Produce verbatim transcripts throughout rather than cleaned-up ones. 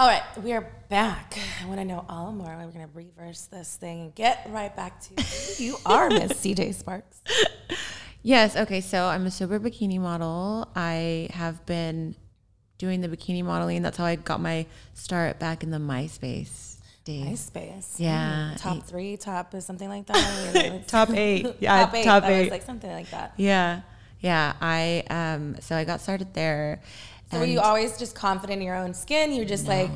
All right, we are back. I want to know all more. We're going to reverse this thing and get right back to who you are, Miss C J Sparks. Yes, okay, so I'm a sober bikini model. I have been doing the bikini modeling. That's how I got my start back in the MySpace days. MySpace? Yeah. Mm-hmm. Top eight. three, top is something like that? Top eight. Yeah, top eight. Top that eight. Was like something like that. Yeah, yeah. I um. So I got started there. So and were you always just confident in your own skin? You were just no. like,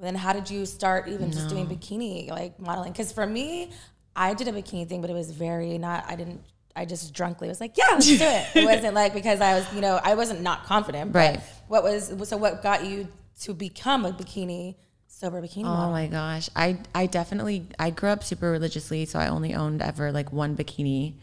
then how did you start even no. just doing bikini, like modeling? Because for me, I did a bikini thing, but it was very not, I didn't, I just drunkly was like, yeah, let's do it. It wasn't like, because I was, you know, I wasn't not confident. Right. But what was, so what got you to become a bikini, sober bikini model? Oh my gosh. I, I definitely, I grew up super religiously. So I only owned ever like one bikini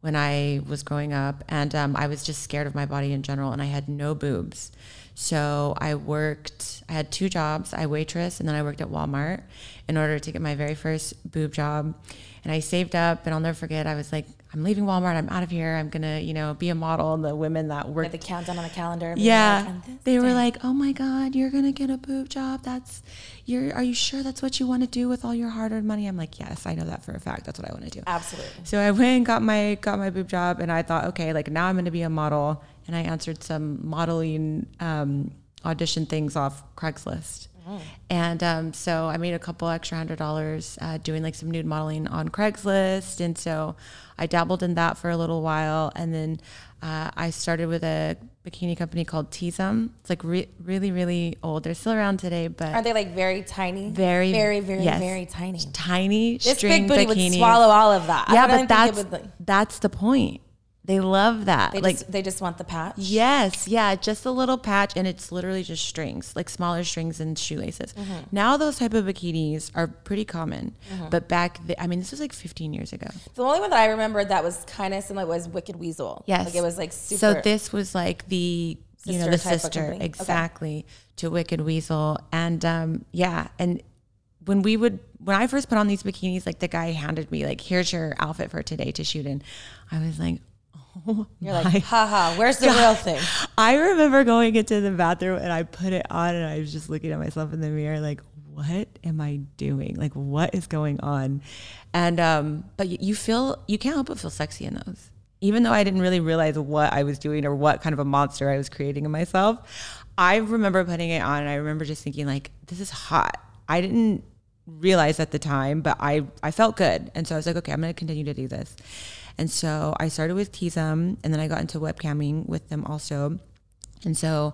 when I was growing up. And um, I was just scared of my body in general. And I had no boobs. So I worked, I had two jobs. I waitress and then I worked at Walmart in order to get my very first boob job. And I saved up and I'll never forget. I was like, I'm leaving Walmart. I'm out of here. I'm going to, you know, be a model. And the women that worked. With the countdown on the calendar. Yeah. Like, they day. were like, oh my God, you're going to get a boob job. That's, you're, are you sure that's what you want to do with all your hard earned money? I'm like, yes, I know that for a fact. That's what I want to do. Absolutely. So I went and got my, got my boob job and I thought, okay, like now I'm going to be a model. And I answered some modeling um, audition things off Craigslist. Mm. And um, so I made a couple extra hundred dollars uh, doing like some nude modeling on Craigslist. And so I dabbled in that for a little while. And then uh, I started with a bikini company called Teasum. It's like re- really, really old. They're still around today, but are they like very tiny? Very, very, very, yes. very tiny. Tiny this string bikinis. This big booty bikinis. Would swallow all of that. Yeah, but that's, would, like- that's the point. They love that. They like just, they just want the patch. Yes, yeah, just a little patch, and it's literally just strings, like smaller strings and shoelaces. Mm-hmm. Now those type of bikinis are pretty common, mm-hmm. but back, the, I mean, this was like fifteen years ago. The only one that I remember that was kind of similar was Wicked Weasel. Yes, like it was like super. So this was like the you know the sister exactly okay. to Wicked Weasel, and um, yeah, and when we would. When I first put on these bikinis, like the guy handed me like, here's your outfit for today to shoot in. I was like, oh, you're my like, haha, where's the God. real thing? I remember going into the bathroom and I put it on and I was just looking at myself in the mirror like, what am I doing? Like, what is going on? And, um, but you feel, you can't help but feel sexy in those. Even though I didn't really realize what I was doing or what kind of a monster I was creating in myself, I remember putting it on and I remember just thinking like, this is hot. I didn't realized at the time, but I, I felt good. And so I was like, okay, I'm going to continue to do this. And so I started with Teasum and then I got into webcamming with them also. And so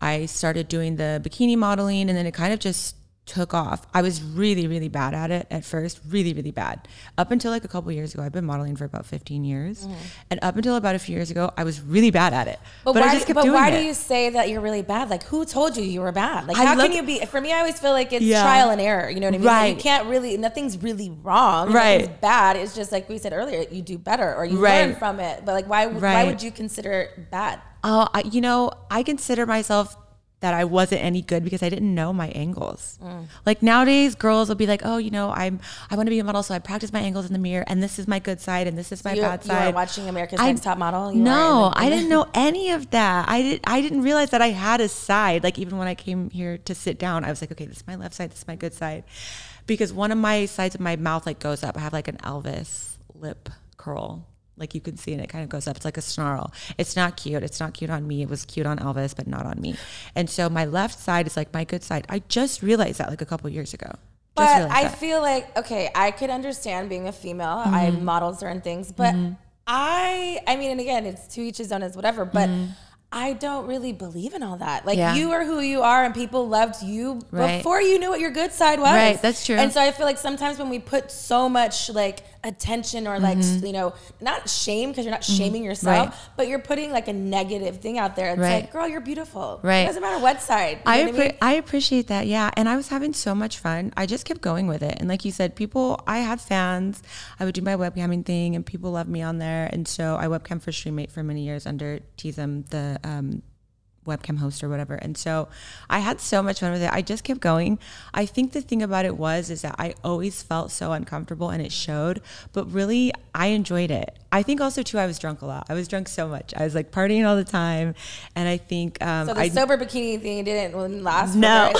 I started doing the bikini modeling and then it kind of just took off. I was really, really bad at it at first, really, really bad. Up until like a couple years ago, I've been modeling for about fifteen years. Mm-hmm. And up until about a few years ago, I was really bad at it. But, but why, I just kept but doing why it. do you say that you're really bad? Like who told you you were bad? Like I how love, can you be, for me, I always feel like it's yeah. trial and error. You know what I mean? Right. Like you can't really, nothing's really wrong. Right. Nothing's bad. It's just like we said earlier, you do better or you right. learn from it. But like, why, right. why would you consider it bad? Oh, uh, you know, I consider myself that I wasn't any good because I didn't know my angles. Mm. Like nowadays girls will be like, oh, you know, I'm, I want to be a model. So I practice my angles in the mirror and this is my good side. And this is my so bad side. You were watching America's I, Next Top Model. You no, I didn't know any of that. I didn't, I didn't realize that I had a side. Like even when I came here to sit down, I was like, okay, this is my left side. This is my good side. Because one of my sides of my mouth like goes up. I have like an Elvis lip curl. Like you can see, and it kind of goes up. It's like a snarl. It's not cute. It's not cute on me. It was cute on Elvis, but not on me. And so my left side is like my good side. I just realized that like a couple years ago. But just I that. feel like, okay, I could understand being a female. Mm-hmm. I model certain things, but mm-hmm. I, I mean, and again, it's to each his own, it's whatever, but mm-hmm. I don't really believe in all that. Like yeah. you are who you are and people loved you right. before you knew what your good side was. Right, that's true. And so I feel like sometimes when we put so much like attention or like, mm-hmm. you know, not shame, because you're not shaming mm-hmm. yourself, right. but you're putting like a negative thing out there. It's right. like, girl, you're beautiful. Right. It doesn't matter what side. You know I, what I, mean? I appreciate that. Yeah. And I was having so much fun. I just kept going with it. And like you said, people, I have fans. I would do my webcamming thing and people love me on there. And so I webcam for StreamMate for many years under Teasum, the um, webcam host or whatever. And so I had so much fun with it. I just kept going. I think the thing about it was, is that I always felt so uncomfortable and it showed, but really I enjoyed it. I think also too, I was drunk a lot. I was drunk so much. I was like partying all the time. And I think, um, so the I, sober bikini thing didn't last. No,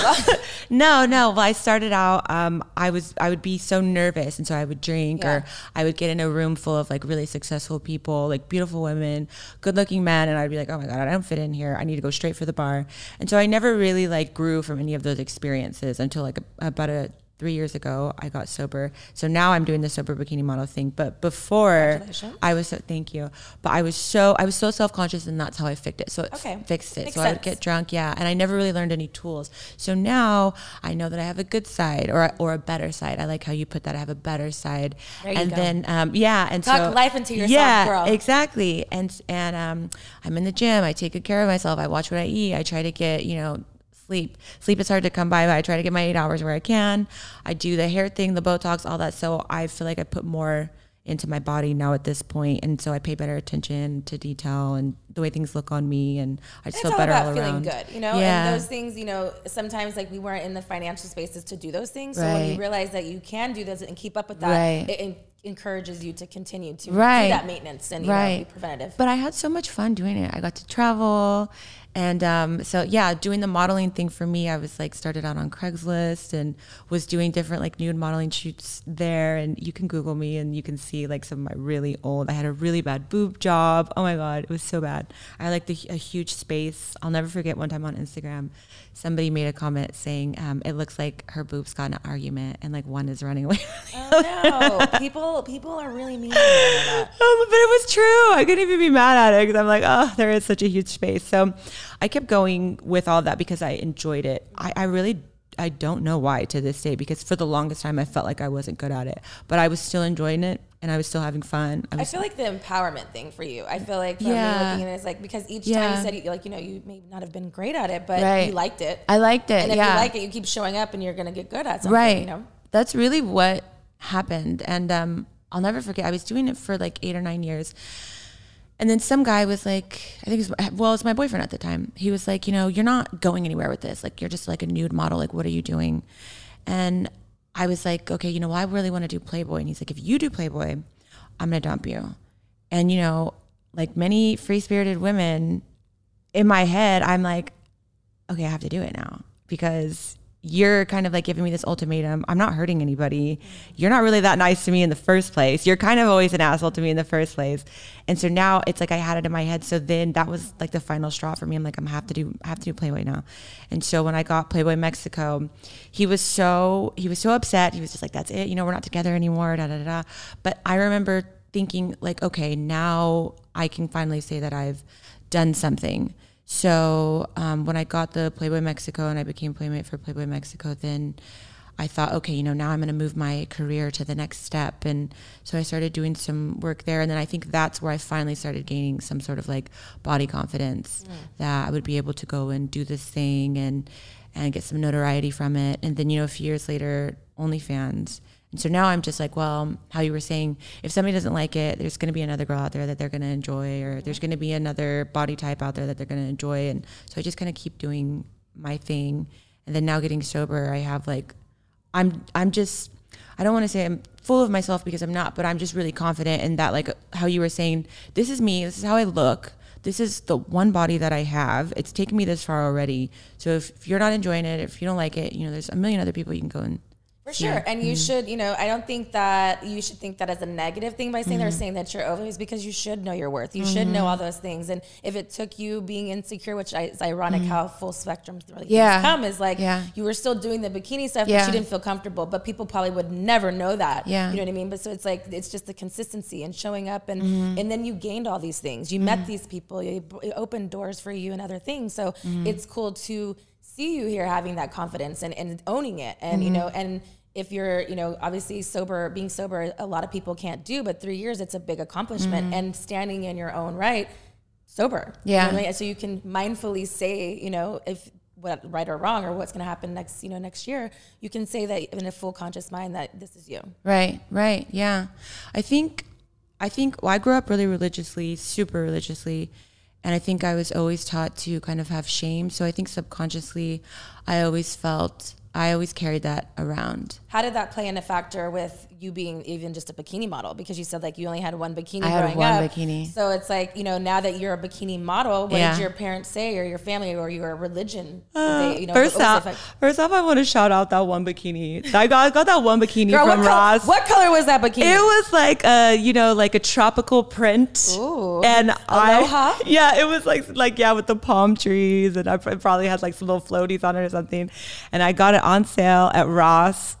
no, no. Well, I started out, um, I was, I would be so nervous. And so I would drink yeah. or I would get in a room full of like really successful people, like beautiful women, good looking men. And I'd be like, oh my God, I don't fit in here. I need to go straight for the bar. And so I never really like grew from any of those experiences until like a, about a three years ago I got sober. So now I'm doing the sober bikini model thing, but before I was so thank you but I was so I was so self-conscious, and that's how I fixed it. So it okay. fixed it Makes so sense. I would get drunk yeah and I never really learned any tools. So now I know that I have a good side or or a better side. I like how you put that. I have a better side there you and go. Then um yeah and talk so, life into yourself yeah girl. Exactly and and um I'm in the gym. I take good care of myself. I watch what I eat. I try to get you know Sleep. Sleep is hard to come by, but I try to get my eight hours where I can. I do the hair thing, the Botox, all that. So I feel like I put more into my body now at this point. And so I pay better attention to detail and the way things look on me. And I just feel better all around. It's all about feeling good, you know? Yeah. And those things, you know, sometimes like we weren't in the financial spaces to do those things. So right. when you realize that you can do this and keep up with that, right. it, it encourages you to continue to right. do that maintenance and you right. know, be preventative. But I had so much fun doing it. I got to travel. And um, so, yeah, doing the modeling thing for me, I was like started out on Craigslist and was doing different like nude modeling shoots there. And you can Google me and you can see like some of my really old, I had a really bad boob job. Oh my God, it was so bad. I had like the, a huge space. I'll never forget one time on Instagram, somebody made a comment saying, um, it looks like her boobs got in an argument and like one is running away. Oh no, people, people are really mean. Um, but it was true. I couldn't even be mad at it because I'm like, oh, there is such a huge space. So I kept going with all that because I enjoyed it. I, I really, I don't know why to this day, because for the longest time I felt like I wasn't good at it, but I was still enjoying it and I was still having fun. I, was I feel like the empowerment thing for you. I feel like for yeah. me looking at it is like, because each yeah. time you said you like, you know, you may not have been great at it, but right. you liked it. I liked it. And if yeah. you like it, you keep showing up and you're going to get good at something, right. you know? That's really what happened. And um, I'll never forget, I was doing it for like eight or nine years. And then some guy was like, I think it was, well, it's my boyfriend at the time. He was like, you know, you're not going anywhere with this. Like, you're just like a nude model. Like, what are you doing? And I was like, okay, you know, well, I really want to do Playboy. And he's like, if you do Playboy, I'm going to dump you. And, you know, like many free-spirited women, in my head, I'm like, okay, I have to do it now because you're kind of like giving me this ultimatum. I'm not hurting anybody. You're not really that nice to me in the first place. You're kind of always an asshole to me in the first place. And so now it's like I had it in my head. So then that was like the final straw for me. I'm like, I'm have to do, I have to do Playboy now. And so when I got Playboy Mexico, he was so, he was so upset. He was just like, that's it. You know, we're not together anymore. Da, da, da. But I remember thinking like, okay, now I can finally say that I've done something. So um, when I got the Playboy Mexico and I became playmate for Playboy Mexico, then I thought, okay, you know, now I'm going to move my career to the next step. And so I started doing some work there. And then I think that's where I finally started gaining some sort of like body confidence mm. that I would be able to go and do this thing and, and get some notoriety from it. And then, you know, a few years later, OnlyFans. And so now I'm just like, well, how you were saying, if somebody doesn't like it, there's going to be another girl out there that they're going to enjoy, or there's going to be another body type out there that they're going to enjoy. And so I just kind of keep doing my thing. And then now getting sober, I have like, I'm, I'm just, I don't want to say I'm full of myself because I'm not, but I'm just really confident in that, like how you were saying, this is me, this is how I look. This is the one body that I have. It's taken me this far already. So if, if you're not enjoying it, if you don't like it, you know, there's a million other people you can go and For sure. Yeah. And you mm-hmm. should, you know, I don't think that you should think that as a negative thing by saying mm-hmm. they're saying that you're over is because you should know your worth. You mm-hmm. should know all those things. And if it took you being insecure, which is ironic mm-hmm. how full spectrum really yeah. come is like yeah. you were still doing the bikini stuff, yeah. but you didn't feel comfortable, but people probably would never know that. Yeah. You know what I mean? But so it's like, it's just the consistency and showing up and, mm-hmm. and then you gained all these things. You mm-hmm. met these people, you opened doors for you and other things. So mm-hmm. it's cool to see you here having that confidence and, and owning it and, mm-hmm. you know, and, if you're, you know, obviously sober, being sober, a lot of people can't do, but three years, it's a big accomplishment. Mm-hmm. And standing in your own right, sober. Yeah. You know, like, so you can mindfully say, you know, if what right or wrong or what's going to happen next, you know, next year, you can say that in a full conscious mind that this is you. Right. Right. Yeah. I think, I think well, I grew up really religiously, super religiously. And I think I was always taught to kind of have shame. So I think subconsciously, I always felt, I always carried that around. How did that play in a factor with you being even just a bikini model? Because you said like you only had one bikini I growing had one up. Bikini. So it's like, you know, now that you're a bikini model, what yeah. did your parents say or your family or your religion? Uh, they, you know, first, off, first off, I want to shout out that one bikini. I got, I got that one bikini Girl, from what Ross. Color, what color was that bikini? It was like a, you know, like a tropical print. Ooh. And Aloha? I, yeah, it was like, like, yeah, with the palm trees, and I probably had like some little floaties on it or something. And I got it on sale at Ross.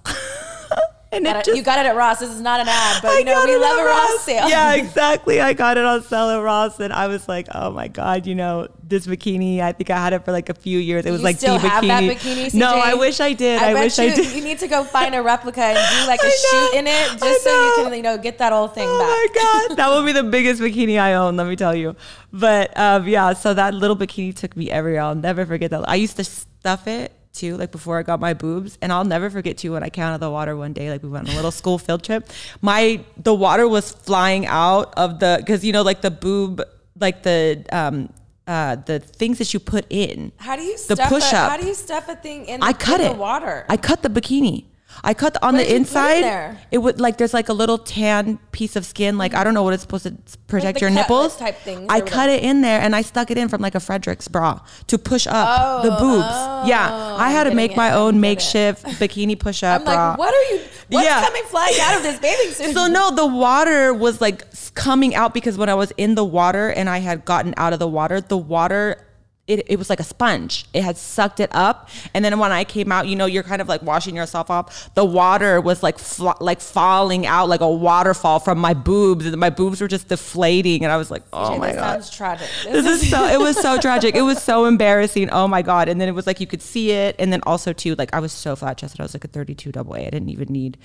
And got it, just, you got it at Ross. This is not an ad, but I you know we love a Ross. Ross sale. Yeah, exactly. I got it on sale at Ross, and I was like, oh my god, you know this bikini. I think I had it for like a few years. It was you like still the have bikini. That bikini C J? No, I wish I did. I, I wish you, I did. You need to go find a replica and do like a shoot in it, just so you can you know get that old thing oh back. Oh my god, that will be the biggest bikini I own. Let me tell you. But um, yeah, so that little bikini took me everywhere. I'll never forget that. I used to stuff it. Too, like before I got my boobs, and I'll never forget too when I came out of the water one day, like we went on a little school field trip, my the water was flying out of the, because you know like the boob, like the um uh the things that you put in, how do you the stuff push a, up how do you stuff a thing in I the, cut in it the water I cut the bikini I cut the, on what the inside in it would like there's like a little tan piece of skin, like I don't know what it's supposed to protect like your nipples type thing. I cut it in there and I stuck it in from like a Frederick's bra to push up oh, the boobs. Oh, yeah, I had to make my it. own makeshift bikini push up. I'm bra. Like, what are you? What's yeah. coming flying out of this bathing suit? So no, the water was like coming out because when I was in the water and I had gotten out of the water, the water. It, it was like a sponge. It had sucked it up. And then when I came out, you know, you're kind of like washing yourself off. The water was like fl like falling out like a waterfall from my boobs. And my boobs were just deflating. And I was like, oh Jay, my this God. Sounds tragic. This, this is so, it was so tragic. It was so embarrassing. Oh my God. And then it was like, you could see it. And then also too, like I was so flat chested. I was like a thirty-two double A. I didn't even need.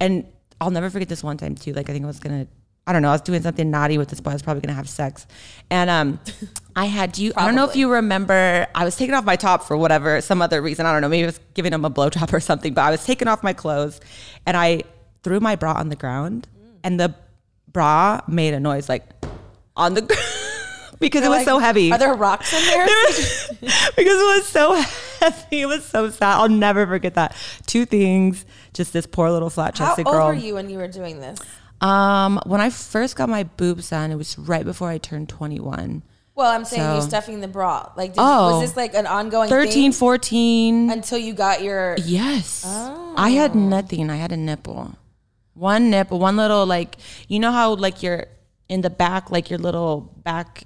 And I'll never forget this one time too. Like I think I was going to, I don't know, I was doing something naughty with this boy. I was probably going to have sex. And um, I had, do you, I don't know if you remember, I was taking off my top for whatever, some other reason. I don't know, maybe I was giving him a blowjob or something, but I was taking off my clothes and I threw my bra on the ground mm. and the bra made a noise like on the ground because You're it was like, so heavy. Are there rocks in there? there was, because it was so heavy. It was so sad. I'll never forget that. Two things, just this poor little flat chested girl. How old were you when you were doing this? Um, when I first got my boobs done, it was right before I turned twenty-one. Well, I'm saying so, you're stuffing the bra. Like, did oh, you, was this like an ongoing thirteen, fourteen. Until you got your... Yes. Oh. I had nothing. I had a nipple. One nipple, one little like, you know how like you're in the back, like your little back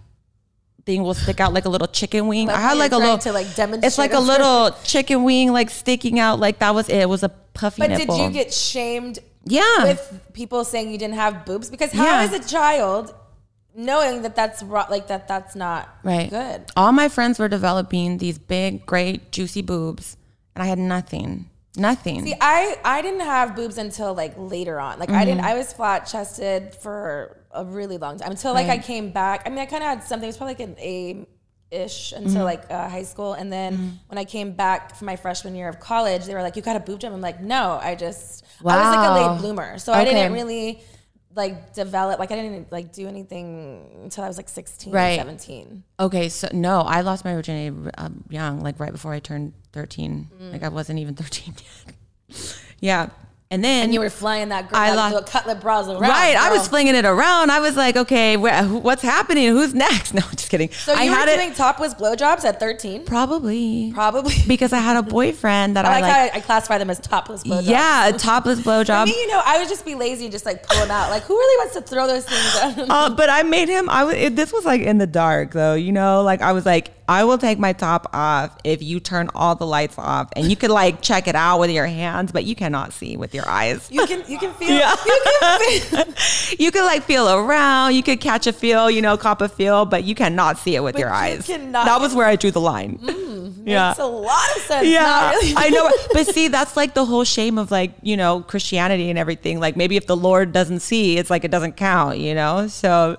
thing will stick out like a little chicken wing. Like I had like a little... To, like, demonstrate it's like a little person. Chicken wing like sticking out. Like that was it. It was a puffy but nipple. But did you get shamed... Yeah. With people saying you didn't have boobs, because how yeah. is a child knowing that that's like that that's not right. good? All my friends were developing these big, great, juicy boobs and I had nothing. Nothing. See, I I didn't have boobs until like later on. Like mm-hmm. I didn't I was flat chested for a really long time until like right. I came back. I mean, I kind of had something. It was probably like an A ish until mm-hmm. like uh, high school, and then mm-hmm. when I came back for my freshman year of college, they were like, "You got a boob job?" I'm like, "No, I just wow. I was like a late bloomer, so okay. I didn't really like develop. Like I didn't like do anything until I was like sixteen, right. or seventeen. Okay, so no, I lost my virginity um, young, like right before I turned thirteen. Mm. Like I wasn't even thirteen yet. yeah. And then and you were flying that girl I lost, cutlet bras around. Right, girl. I was flinging it around. I was like, okay, where, what's happening? Who's next? No, just kidding. So you I were had doing it, topless blowjobs at thirteen? Probably. Probably. Because I had a boyfriend that I, I like. How I classify them as topless blowjobs. Yeah, a topless blowjob. I mean, you know, I would just be lazy and just like pulling out. Like, who really wants to throw those things out? uh, but I made him, I was, it, this was like in the dark though, you know? Like I was like, I will take my top off if you turn all the lights off, and you could like check it out with your hands, but you cannot see with your eyes. You can you can feel yeah. you can feel. You can like feel around, you could catch a feel, you know, cop a feel, but you cannot see it with but your you eyes. Cannot. That was where I drew the line. Mm. Mm, yeah. Makes a lot of sense. Yeah, really. I know. But see, that's like the whole shame of like, you know, Christianity and everything. Like maybe if the Lord doesn't see, it's like it doesn't count, you know? So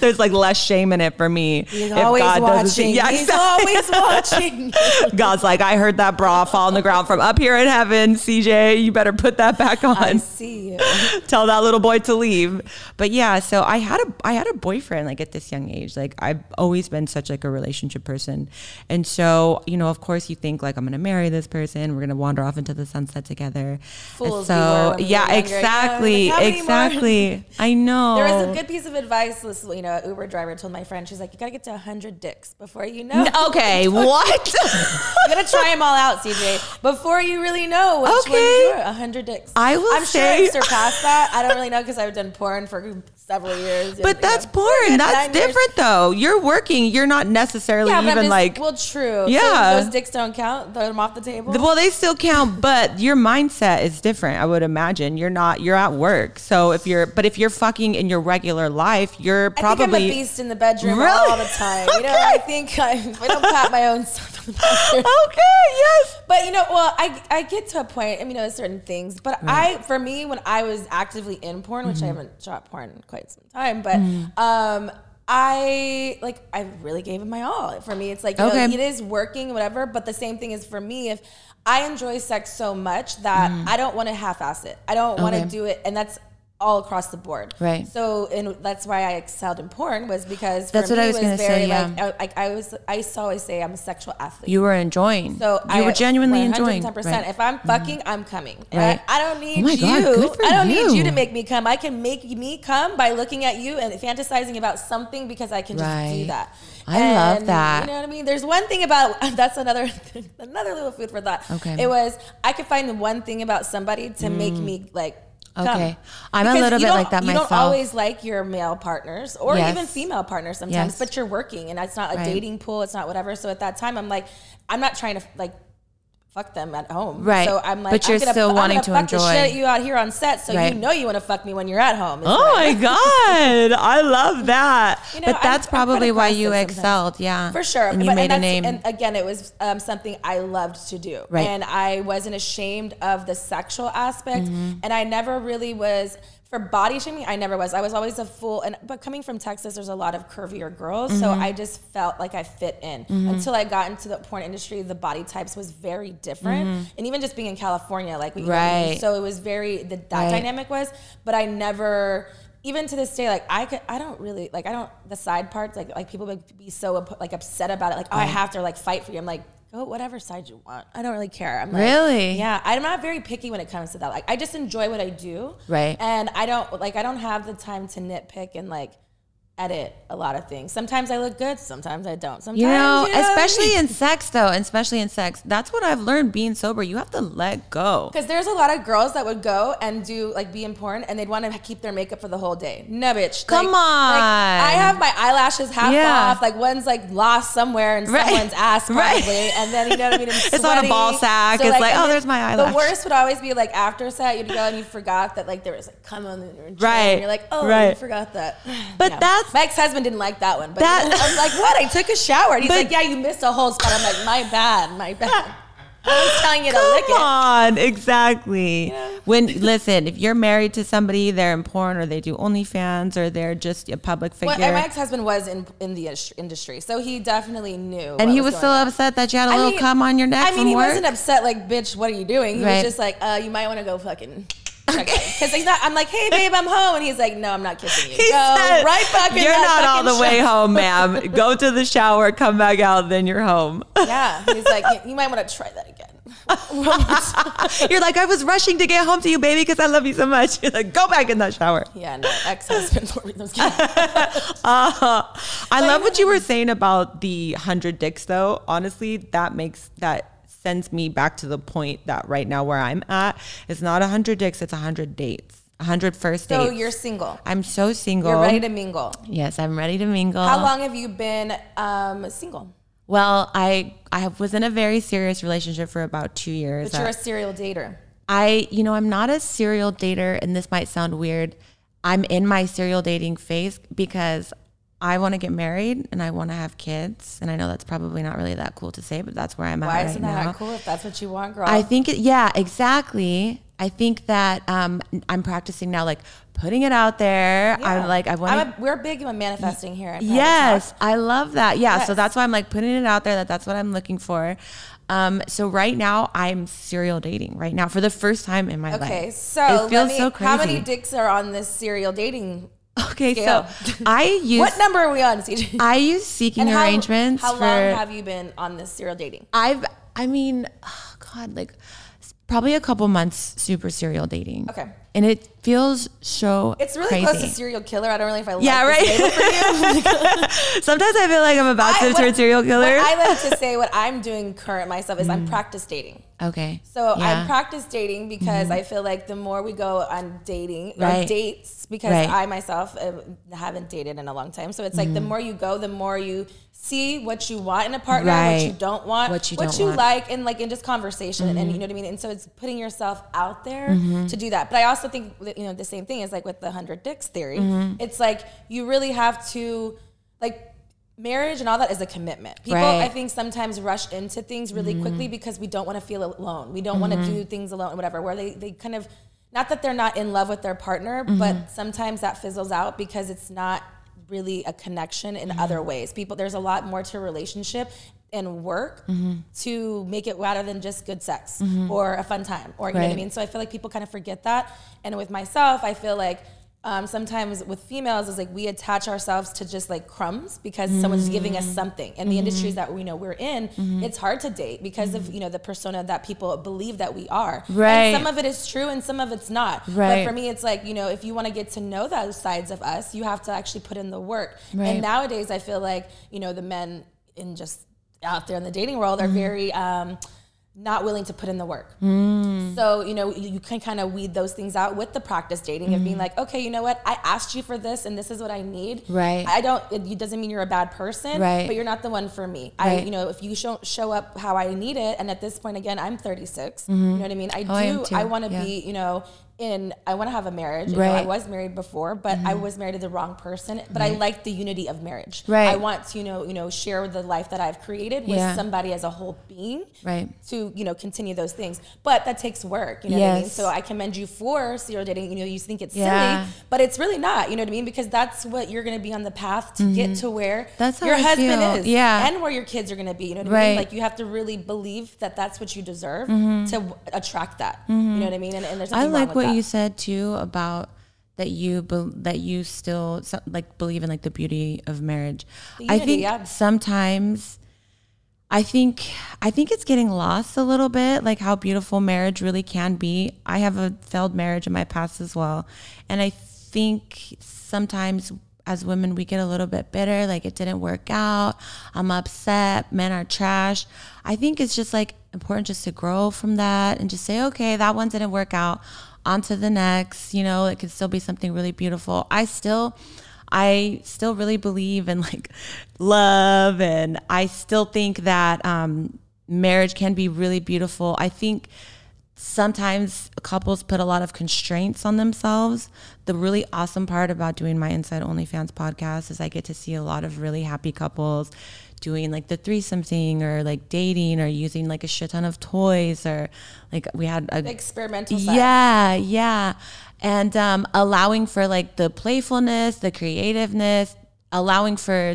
there's like less shame in it for me. He's always God watching. Yeah, He's exactly. always watching. God's like, I heard that bra fall on the ground from up here in heaven. C J, you better put that back on. I see you. Tell that little boy to leave. But yeah, so I had a, I had a boyfriend like at this young age. Like I've always been such like a relationship person. And so, you know, of course you think like, I'm going to marry this person. We're going to wander off into the sunset together. Fools so we were yeah, we exactly. Yeah, like, exactly. I know. There was a good piece of advice. This, you know, Uber driver told my friend, she's like, you got to get to a hundred dicks before you know. Okay. What? You got to try them all out, C J, before you really know which okay. one you're. A hundred dicks. I will I'm say. I'm sure I surpassed that. I don't really know because I've done porn for several years. But that's know. porn. That's different years. though. You're working. You're not necessarily yeah, even just, like. Well, true. Yeah. So those dicks don't count. Throw them off the table. Well, they still count, but your mindset is different. I would imagine you're not, you're at work. So if you're, but if you're fucking in your regular life, you're probably. I think I'm a beast in the bedroom really? all the time. Okay. You know, I think I, I don't pat my own stuff on the bedroom. Okay. Yes. But you know, well, I, I get to a point, I mean, you know, certain things, but right. I, for me, when I was actively in porn, which mm-hmm. I haven't shot porn in quite some time, but, mm-hmm. um, I like, I really gave it my all. For me, it's like, you okay. know, it is working, whatever. But the same thing is for me, if I enjoy sex so much that mm. I don't want to half-ass it. I don't okay. want to do it. And that's all across the board. Right. So, and that's why I excelled in porn was because that's for what me I was, was going to say. Yeah. Like, I, I was, I used to always say I'm a sexual athlete. You were enjoying. So you I, were genuinely enjoying. one hundred ten percent. Right. If I'm fucking, mm-hmm. I'm coming. Right. I, I don't need oh you. God, I don't you. need you to make me come. I can make me come by looking at you and fantasizing about something because I can just right. do that. I and, love that. You know what I mean? There's one thing about, that's another, another little food for thought. Okay. It was, I could find one thing about somebody to mm. make me like, okay. Come. I'm because a little bit like that you myself. You don't always like your male partners or yes. even female partners sometimes, yes. but you're working and it's not a right. dating pool. It's not whatever. So at that time, I'm like, I'm not trying to like fuck them at home. Right. So I'm like, but you're I'm gonna, still I'm wanting to enjoy. fuck the shit at you out here on set. So right. you know you want to fuck me when you're at home. Oh right? my God. I love that. You know, but that's I'm, probably I'm why you excelled. Sometimes. Yeah. For sure. And you but, made and a name. And again, it was um, something I loved to do. Right. And I wasn't ashamed of the sexual aspect. Mm-hmm. And I never really was... For body shaming, I never was. I was always a fool. And but coming from Texas, there's a lot of curvier girls. Mm-hmm. So I just felt like I fit in. Mm-hmm. Until I got into the porn industry, the body types was very different. Mm-hmm. And even just being in California, like we right. so it was very, the, that right. dynamic was, but I never... Even to this day, like I could, I don't really like I don't the side parts like like people would be so like upset about it, like oh right. I have to like fight for you. I'm like go whatever side you want. I don't really care. I'm like, really yeah. I'm not very picky when it comes to that. Like I just enjoy what I do, right? And I don't like I don't have the time to nitpick and like edit a lot of things. Sometimes I look good, sometimes I don't. Sometimes, you know, you know especially in sex though, and especially in sex. That's what I've learned being sober. You have to let go. Because there's a lot of girls that would go and do like be in porn and they'd want to keep their makeup for the whole day. No bitch. Come like, on. Like, I have my eyelashes half yeah. off. Like one's like lost somewhere in right. someone's ass probably. Right. And then you know what I mean? It's on a ball sack. So, it's like, like oh there's my eyelash. The worst would always be like after set you'd go and you forgot that like there was like cum on the right. and you're like oh right. you forgot that. But yeah. that's my ex-husband didn't like that one, but that, you know, I'm like, what? I took a shower. And he's but, like, yeah, you missed a whole spot. I'm like, my bad, my bad. I was telling you to lick it. Come on, exactly. Yeah. When listen, if you're married to somebody, they're in porn or they do OnlyFans or they're just a public figure. Well, and my ex-husband was in in the industry, so he definitely knew. And he was, was still on. upset that you had a I little mean, cum on your neck. I mean, from he work? wasn't upset like, bitch, what are you doing? He right. was just like, uh, you might want to go fucking. Because he's not, I'm like, hey, babe, I'm home. And he's like, no, I'm not kissing you. He Go said, right back in You're that not all the way home, ma'am. Go to the shower, come back out, then you're home. Yeah. He's like, you, you might want to try that again. You're like, I was rushing to get home to you, baby, because I love you so much. You're like, go back in that shower. Yeah, no, ex-husband. uh, I love what you were saying about the hundred dicks, though. Honestly, that makes that. sends me back to the point that right now where I'm at, it's not a hundred dicks, it's a hundred dates. A hundred first dates. So you're single. I'm so single. You're ready to mingle. Yes, I'm ready to mingle. How long have you been um, single? Well, I, I was in a very serious relationship for about two years. But you're a serial dater. I, you know, I'm not a serial dater, and this might sound weird. I'm in my serial dating phase because I want to get married and I want to have kids. And I know that's probably not really that cool to say, but that's where I'm at right now. Why isn't that cool if that's what you want, girl? I think, it, yeah, exactly. I think that um, I'm practicing now, like putting it out there. Yeah. I'm like, I want to. We're big on manifesting here. In yes, I love that. Yeah, yes. So that's why I'm like putting it out there that that's what I'm looking for. Um, so right now I'm serial dating right now for the first time in my okay, life. Okay, so it feels me, so crazy. How many dicks are on this serial dating? Okay, scale. So I use. What number are we on, C J? I use Seeking how, arrangements. How long for, have you been on this serial dating? I've, I mean, oh God, like probably a couple months. Super serial dating. Okay, and it feels so. It's really crazy. Close to serial killer. I don't really if I. Like yeah, right. For you. Sometimes I feel like I'm about I, to turn serial killer. I like to say what I'm doing current myself is mm. I'm practice dating. Okay. So yeah. I practice dating because mm-hmm. I feel like the more we go on dating, right. or dates, because right. I myself haven't dated in a long time. So it's like mm-hmm. the more you go, the more you see what you want in a partner, right. what you don't want, what you, what you want. like, and like in just conversation. Mm-hmm. And you know what I mean? And so it's putting yourself out there mm-hmm. to do that. But I also think, that, you know, the same thing is like with the hundred dicks theory. Mm-hmm. It's like you really have to like, marriage and all that is a commitment. People, right. I think, sometimes rush into things really mm-hmm. quickly because we don't want to feel alone. We don't mm-hmm. want to do things alone, whatever, where they, they kind of, not that they're not in love with their partner, mm-hmm. but sometimes that fizzles out because it's not really a connection in mm-hmm. other ways. People, there's a lot more to a relationship and work mm-hmm. to make it rather than just good sex mm-hmm. or a fun time or, you right. know what I mean? So I feel like people kind of forget that. And with myself, I feel like, Um, sometimes with females is like we attach ourselves to just like crumbs because mm-hmm. someone's giving us something. And the mm-hmm. industries that we know we're in, mm-hmm. it's hard to date because mm-hmm. of, you know, the persona that people believe that we are. Right. And some of it is true and some of it's not. Right. But for me, it's like, you know, if you want to get to know those sides of us, you have to actually put in the work. Right. And nowadays I feel like, you know, the men in just out there in the dating world are mm-hmm. very... Um, not willing to put in the work. Mm. So, you know, you, you can kind of weed those things out with the practice dating mm. of being like, okay, you know what? I asked you for this and this is what I need. Right. I don't, it doesn't mean you're a bad person, right. but you're not the one for me. Right. I, you know, if you show, show up how I need it. And at this point, again, I'm thirty-six. Mm-hmm. You know what I mean? I oh, do, I, I want to yeah. be, you know, in, I want to have a marriage. Right. You know, I was married before, but mm-hmm. I was married to the wrong person. But right. I like the unity of marriage. Right. I want to, you know, you know, share the life that I've created with yeah. somebody as a whole being. Right. To, you know, continue those things, but that takes work. You know yes. what I mean? So I commend you for serial dating. You know, you think it's yeah. silly, but it's really not. You know what I mean? Because that's what you're going to be on the path to mm-hmm. get to where that's your I husband feel. Is, yeah, and where your kids are going to be. You know what right. I mean? Like you have to really believe that that's what you deserve mm-hmm. to attract that. Mm-hmm. You know what I mean? And, and there's nothing I like wrong with what that. You said too about that you be, that you still like believe in like the beauty of marriage. Unity, I think yeah. sometimes I think I think it's getting lost a little bit, like how beautiful marriage really can be. I have a failed marriage in my past as well, and I think sometimes as women we get a little bit bitter, like it didn't work out, I'm upset, men are trash. I think it's just like important just to grow from that and just say, okay, that one didn't work out. On to the next, you know, it could still be something really beautiful. I still, I still really believe in like love, and I still think that um, marriage can be really beautiful. I think sometimes couples put a lot of constraints on themselves. The really awesome part about doing my Inside OnlyFans podcast is I get to see a lot of really happy couples doing like the threesome thing or like dating or using like a shit ton of toys or like we had a experimental side. Yeah, yeah. And um, allowing for like the playfulness, the creativeness, allowing for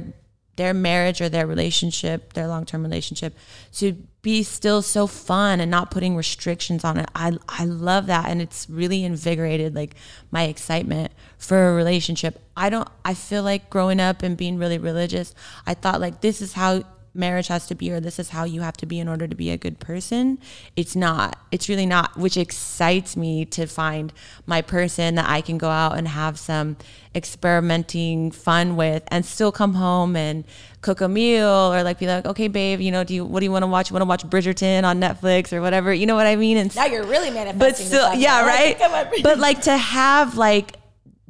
their marriage or their relationship, their long-term relationship to be still so fun and not putting restrictions on it. I, I love that. And it's really invigorated like my excitement for a relationship. I don't, I feel like growing up and being really religious, I thought like, this is how marriage has to be, or this is how you have to be in order to be a good person. It's not, it's really not, which excites me to find my person that I can go out and have some experimenting fun with and still come home and cook a meal or like be like, okay, babe, you know, do you, what do you want to watch? You want to watch Bridgerton on Netflix or whatever, you know what I mean? And now you're really manifesting. But still, yeah, right? But like to have like,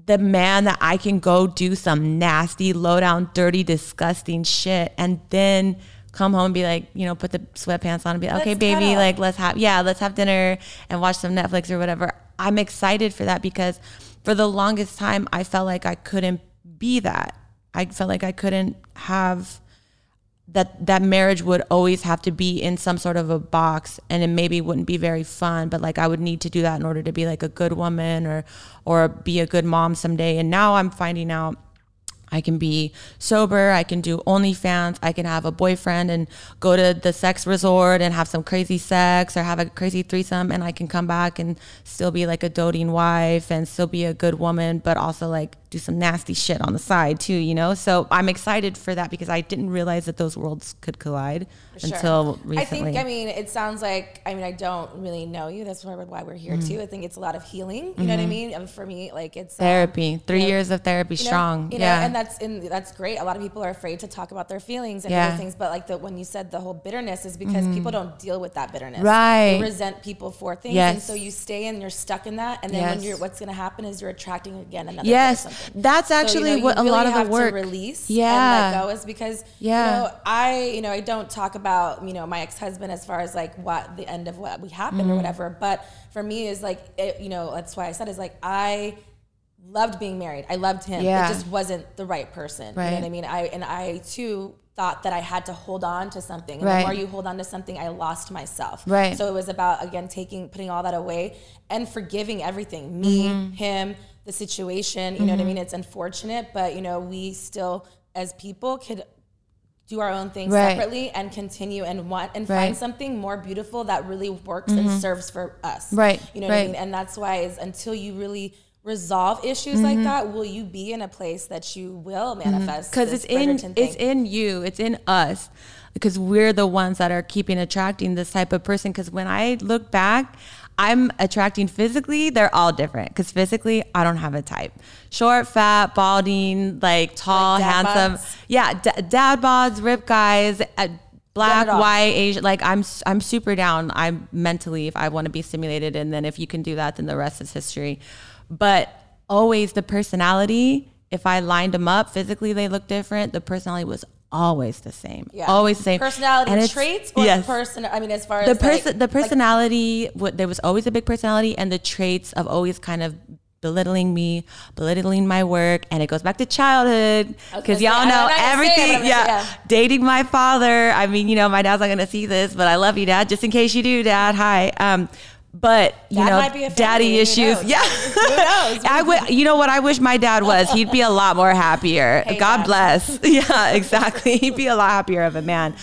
the man that I can go do some nasty, low down, dirty, disgusting shit and then come home and be like, you know, put the sweatpants on and be like, let's okay, baby, like let's have, yeah, let's have dinner and watch some Netflix or whatever. I'm excited for that because for the longest time, I felt like I couldn't be that. I felt like I couldn't have that, that marriage would always have to be in some sort of a box, and it maybe wouldn't be very fun, but like I would need to do that in order to be like a good woman or, or be a good mom someday. And now I'm finding out I can be sober, I can do OnlyFans, I can have a boyfriend and go to the sex resort and have some crazy sex or have a crazy threesome, and I can come back and still be like a doting wife and still be a good woman, but also like do some nasty shit on the side too, you know? So I'm excited for that because I didn't realize that those worlds could collide sure. until recently. I think, I mean, it sounds like, I mean, I don't really know you. That's why we're here mm-hmm. too. I think it's a lot of healing, you mm-hmm. know what I mean? And for me, like it's- Therapy, um, three you know, years of therapy you know, strong, you know, yeah. And that's, in, that's great. A lot of people are afraid to talk about their feelings and yeah. other things, but like the, when you said the whole bitterness is because mm-hmm. people don't deal with that bitterness. Right. You resent people for things. Yes. And so you stay and you're stuck in that. And then yes. when you're, what's gonna happen is you're attracting again another yes. person. That's actually so, you know, what you really a lot of have the work to release yeah. and let go is because yeah. you know, I you know I don't talk about you know my ex-husband as far as like what the end of what we happened mm-hmm. or whatever, but for me is like it, you know that's why I said is like I loved being married, I loved him, yeah. it just wasn't the right person, right. you know what I mean? I and I too thought that I had to hold on to something. And right. the more you hold on to something, I lost myself. Right. So it was about, again, taking, putting all that away and forgiving everything, me, mm-hmm. him, the situation, you mm-hmm. know what I mean? It's unfortunate, but you know, we still, as people, could do our own things right. separately and continue and want and right. find something more beautiful that really works mm-hmm. and serves for us. Right. You know what right. I mean? And that's why is until you really resolve issues mm-hmm. like that, will you be in a place that you will manifest? Because it's in thing? it's in you, it's in us, because we're the ones that are keeping attracting this type of person. Because when I look back, I'm attracting physically, they're all different. Because physically, I don't have a type. Short, fat, balding, like tall, like handsome, bods. yeah, d- dad bods, ripped guys. Uh, Black, white, Asian, like I'm I'm super down. I'm mentally, if I want to be stimulated, and then if you can do that, then the rest is history. But always the personality, if I lined them up, physically they look different. The personality was always the same, yeah. always the same. Personality and traits or yes. person, I mean, as far the as pers- like, the personality, like, what, there was always a big personality, and the traits of always kind of belittling me, belittling my work. And it goes back to childhood because y'all know everything. Yeah. Dating my father. I mean, you know, my dad's not going to see this, but I love you, Dad, just in case you do, Dad. Hi. Um, But, you that know, might be a daddy issues. Knows. Yeah. Who knows? I would, you know what I wish my dad was? He'd be a lot more happier. Hey, God dad. Bless. Yeah, exactly. He'd be a lot happier of a man.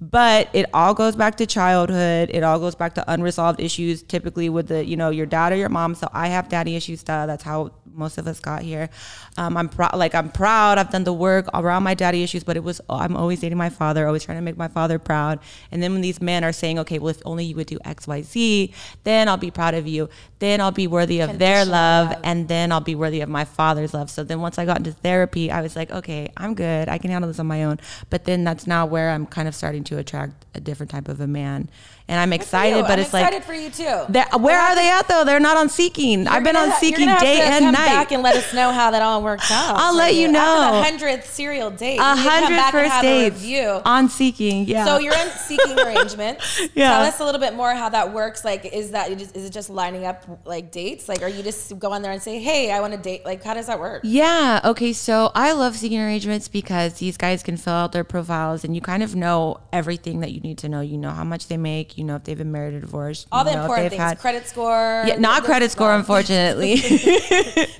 But it all goes back to childhood. It all goes back to unresolved issues, typically with the, you know, your dad or your mom. So I have daddy issues. Duh. That's how most of us got here. Um, I'm proud, like I'm proud. I've done the work around my daddy issues, but it was, I'm always dating my father, always trying to make my father proud. And then when these men are saying, okay, well, if only you would do X, Y, Z, then I'll be proud of you. Then I'll be worthy of their love. And then I'll be worthy of my father's love. So then once I got into therapy, I was like, okay, I'm good. I can handle this on my own. But then that's now where I'm kind of starting to to attract a different type of a man, and I'm excited, but I'm it's excited like for you too. Where well, are they at though? They're not on Seeking. I've been on ha- Seeking day and come night. Come back and let us know how that all worked out. I'll so let you know. After the hundredth serial date, a hundred first dates on Seeking. Yeah. So you're in Seeking arrangement. Yeah. Tell us a little bit more how that works. Like, is that is it just lining up like dates? Like, are you just go on there and say, hey, I want to date? Like, how does that work? Yeah. Okay. So I love Seeking arrangements because these guys can fill out their profiles, and you kind of know everything that you need to know. You know how much they make, you know if they've been married or divorced, all the important things, had, credit score. Yeah, not credit score, unfortunately.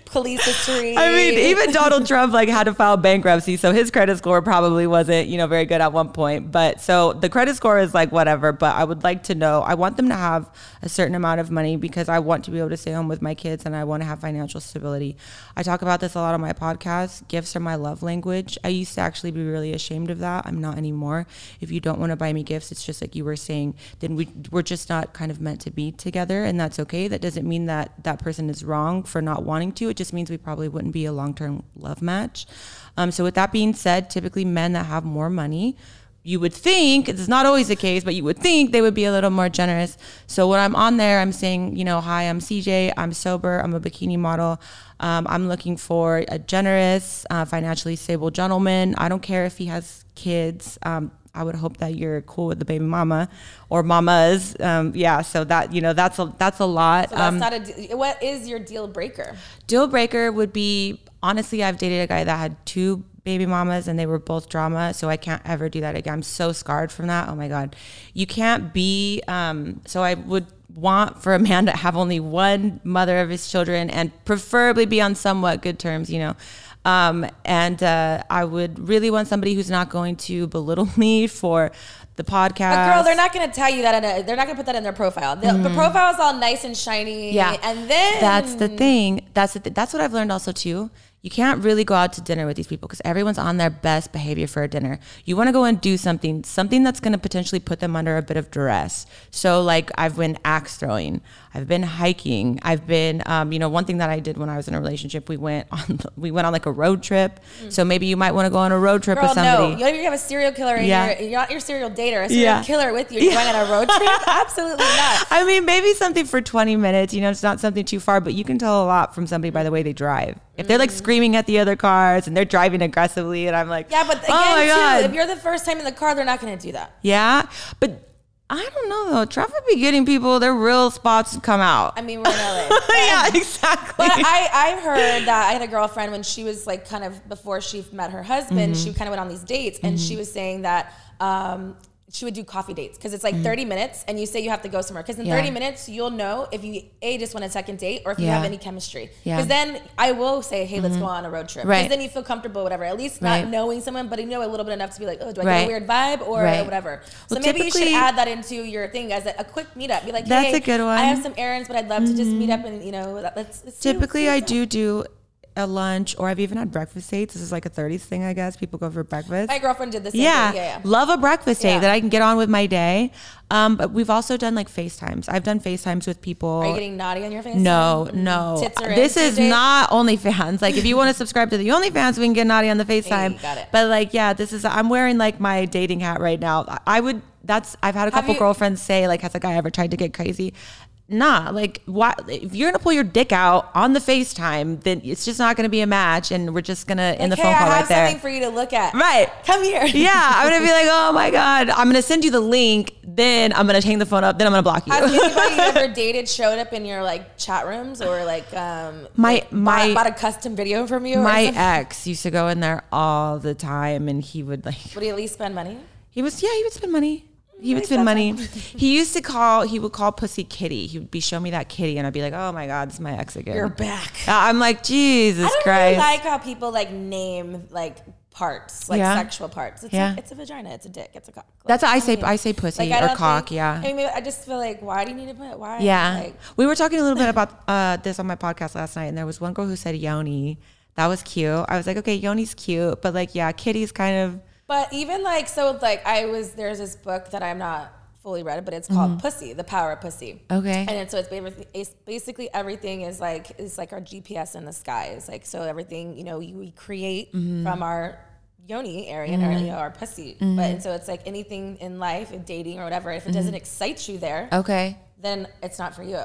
Police history. I mean, even Donald Trump like had to file bankruptcy, so his credit score probably wasn't, you know, very good at one point. But so the credit score is like whatever, but I would like to know, I want them to have a certain amount of money because I want to be able to stay home with my kids and I want to have financial stability. I talk about this a lot on my podcast. Gifts are my love language. I used to actually be really ashamed of that. I'm not anymore. If you don't want to buy me gifts, it's just like you were saying, then we we're just not kind of meant to be together, and that's okay. That doesn't mean that that person is wrong for not wanting to. It just means we probably wouldn't be a long-term love match. Um, so with that being said, typically men that have more money, you would think, it's not always the case, but you would think they would be a little more generous. So when I'm on there, I'm saying, you know, hi, I'm C J, I'm sober, I'm a bikini model. Um, I'm looking for a generous, uh, financially stable gentleman. I don't care if he has kids. Um, I would hope that you're cool with the baby mama or mamas. Um, yeah, so that, you know, that's a, that's a lot. So that's um, not a, what is your deal breaker? Deal breaker would be, honestly, I've dated a guy that had two baby mamas, and they were both drama, so I can't ever do that again. I'm so scarred from that. Oh my God. You can't be, um, so I would want for a man to have only one mother of his children and preferably be on somewhat good terms, you know. Um, and uh, I would really want somebody who's not going to belittle me for the podcast. But girl, they're not going to tell you that. In a, they're not going to put that in their profile. The, mm. the profile is all nice and shiny. Yeah. And then that's the thing. That's the th that's what I've learned also too. You can't really go out to dinner with these people because everyone's on their best behavior for a dinner. You want to go and do something, something that's going to potentially put them under a bit of duress. So like I've been axe throwing, I've been hiking, I've been, um, you know, one thing that I did when I was in a relationship, we went on, we went on like a road trip. Mm-hmm. So maybe you might want to go on a road trip Girl, with somebody. No. You don't even have a serial killer. In yeah. your, you're not your serial dater, a serial yeah. killer with you. You're yeah. going on a road trip? Absolutely not. I mean, maybe something for twenty minutes, you know, it's not something too far, but you can tell a lot from somebody by the way they drive. If they're like screaming at the other cars and they're driving aggressively and I'm like, yeah, but again, oh my God. Too, if you're the first time in the car, they're not going to do that. Yeah. But I don't know though. Traffic be getting people, their real spots come out. I mean, we're in L A. But, yeah, exactly. But I, I heard that I had a girlfriend when she was like kind of before she met her husband, mm-hmm. she kind of went on these dates and mm-hmm. she was saying that, um, she would do coffee dates because it's like mm. thirty minutes and you say you have to go somewhere because in yeah. thirty minutes you'll know if you A, just want a second date or if yeah. you have any chemistry. Because yeah. then I will say, hey, mm-hmm. let's go on a road trip. Because right. then you feel comfortable, whatever. At least right. not knowing someone, but you know a little bit enough to be like, oh, do I right. get a weird vibe or right. whatever. So well, maybe you should add that into your thing as a, a quick meetup. Be like, that's hey, a good one. I have some errands, but I'd love mm-hmm. to just meet up and, you know, let's, let's typically see I do do a lunch, or I've even had breakfast dates. This is like a thirties thing, I guess. People go for breakfast. My girlfriend did the same yeah. thing. Yeah, yeah. Love a breakfast date yeah. that I can get on with my day. Um, but we've also done like FaceTimes. I've done FaceTimes with people. Are you getting naughty on your FaceTime? No, no. Tits are this in is today. Not OnlyFans. Like if you want to subscribe to the OnlyFans, we can get naughty on the FaceTime. Hey, got it. But like, yeah, this is, I'm wearing like my dating hat right now. I would, that's, I've had a couple girlfriends say like, has a guy ever tried to get crazy? Nah, like why, if you're going to pull your dick out on the FaceTime, then it's just not going to be a match and we're just going to end the phone call right there. I have something for you to look at. Right. Come here. Yeah. I'm going to be like, oh my God, I'm going to send you the link. Then I'm going to hang the phone up. Then I'm going to block you. Has anybody ever dated, showed up in your like chat rooms or like, um, my, like, my, bought, bought a custom video from you? My ex used to go in there all the time and he would like, would he at least spend money? He was, yeah, he would spend money. He would spend money. He used to call, he would call pussy kitty. He would be showing me that kitty and I'd be like, oh my God, this is my ex again. You're back. I'm like, Jesus Christ. I don't really like how people like name like parts, like yeah. sexual parts. It's, yeah. like, it's a vagina, it's a dick, it's a cock. Like, That's what I, I say. Mean, I say pussy like, I or cock, think, yeah. I mean, maybe I just feel like, why do you need to put, why? Yeah. Like, we were talking a little bit about uh, this on my podcast last night and there was one girl who said yoni. That was cute. I was like, okay, yoni's cute. But like, yeah, kitty's kind of. But even like, so like I was, there's this book that I'm not fully read, but it's called mm-hmm. Pussy, The Power of Pussy. Okay. And so it's basically everything is like, it's like our G P S in the sky. It's like, so everything, you know, we create mm-hmm. from our yoni area mm-hmm. or, you know, our pussy. Mm-hmm. But and so it's like anything in life, dating or whatever, if it mm-hmm. doesn't excite you there, okay, then it's not for you.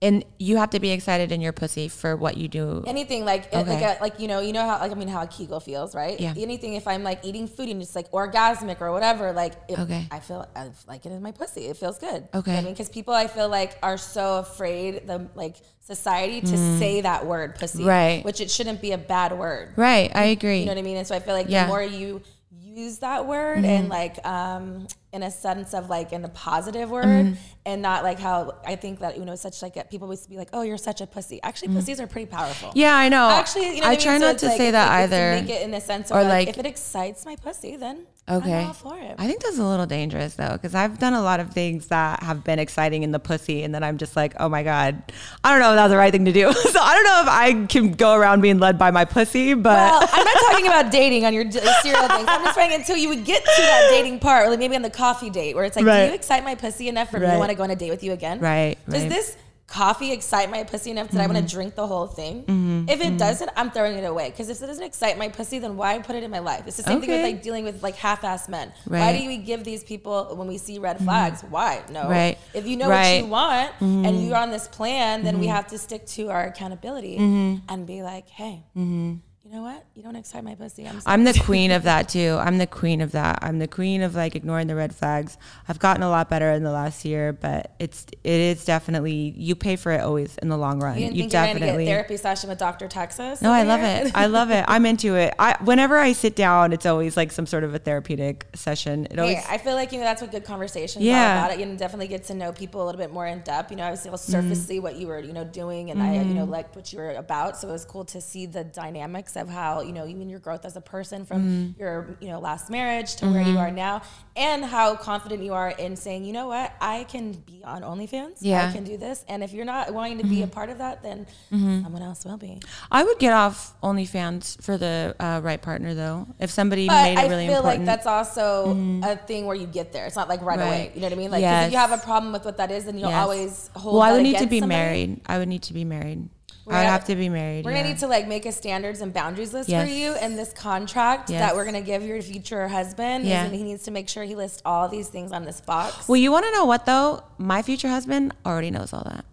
And you have to be excited in your pussy for what you do. Anything like okay. like, a, like you know you know how like I mean how a Kegel feels, right? Yeah. Anything if I'm like eating food and it's like orgasmic or whatever, like it, okay. I feel I like it in my pussy. It feels good. Okay. You know I mean, because people I feel like are so afraid the like society to mm. say that word pussy, right? Which it shouldn't be a bad word, right? I agree. You know what I mean? And so I feel like yeah. the more you use that word mm-hmm. and like um in a sense of like in a positive word mm-hmm. and not like how I think that you know such like people used to be like, oh, you're such a pussy. Actually mm-hmm. pussies are pretty powerful. Yeah, I know. Actually, you know I try I mean? not so to like, say that like, either. Make it in a sense or of like, like if it excites my pussy, then okay. I'm all for it. I think that's a little dangerous though, because I've done a lot of things that have been exciting in the pussy, and then I'm just like, oh my God, I don't know if that was the right thing to do. So I don't know if I can go around being led by my pussy, but well, I'm not talking about dating on your serial things. I'm just saying until you would get to that dating part, or like maybe on the coffee date where it's like, right. do you excite my pussy enough for right. me to want to go on a date with you again? Right. Does right. this coffee excite my pussy enough that mm-hmm. I want to drink the whole thing? Mm-hmm. If it mm-hmm. doesn't, I'm throwing it away. Because if it doesn't excite my pussy, then why put it in my life? It's the same okay. thing with like dealing with like half-assed men. Right. Why do we give these people when we see red flags? Mm-hmm. Why? No. Right. If you know right. what you want mm-hmm. and you're on this plan, then mm-hmm. we have to stick to our accountability mm-hmm. and be like, hey, mm-hmm. you know what? You don't excite my pussy. I'm, I'm the queen of that too. I'm the queen of that. I'm the queen of like ignoring the red flags. I've gotten a lot better in the last year, but it's it is definitely, you pay for it always in the long run. You, didn't you think definitely you're gonna get a therapy session with Doctor Texas. No, I love it. I love it. I'm into it. I whenever I sit down, it's always like some sort of a therapeutic session. It always. Hey, I feel like you know that's what good conversations yeah. are about. It you definitely get to know people a little bit more in depth. You know, I was able to surfacely mm-hmm. what you were you know doing, and mm-hmm. I you know liked what you were about. So it was cool to see the dynamics of how, you know, even your growth as a person from mm. your, you know, last marriage to mm-hmm. where you are now, and how confident you are in saying, you know what, I can be on OnlyFans. Yeah. I can do this. And if you're not wanting to mm-hmm. be a part of that, then mm-hmm. someone else will be. I would get off OnlyFans for the uh, right partner though. If somebody but made it really important. I feel important. like that's also mm-hmm. a thing where you get there. It's not like right, right. away. You know what I mean? Like yes. if you have a problem with what that is, then you'll yes. always hold Well, I would need to be somebody. married. I would need to be married. We're I would have to be married. We're yeah. gonna need to like make a standards and boundaries list yes. for you, and this contract yes. that we're gonna give your future husband. Yeah. Is, he needs to make sure he lists all these things on this box. Well, you wanna know what though? My future husband already knows all that.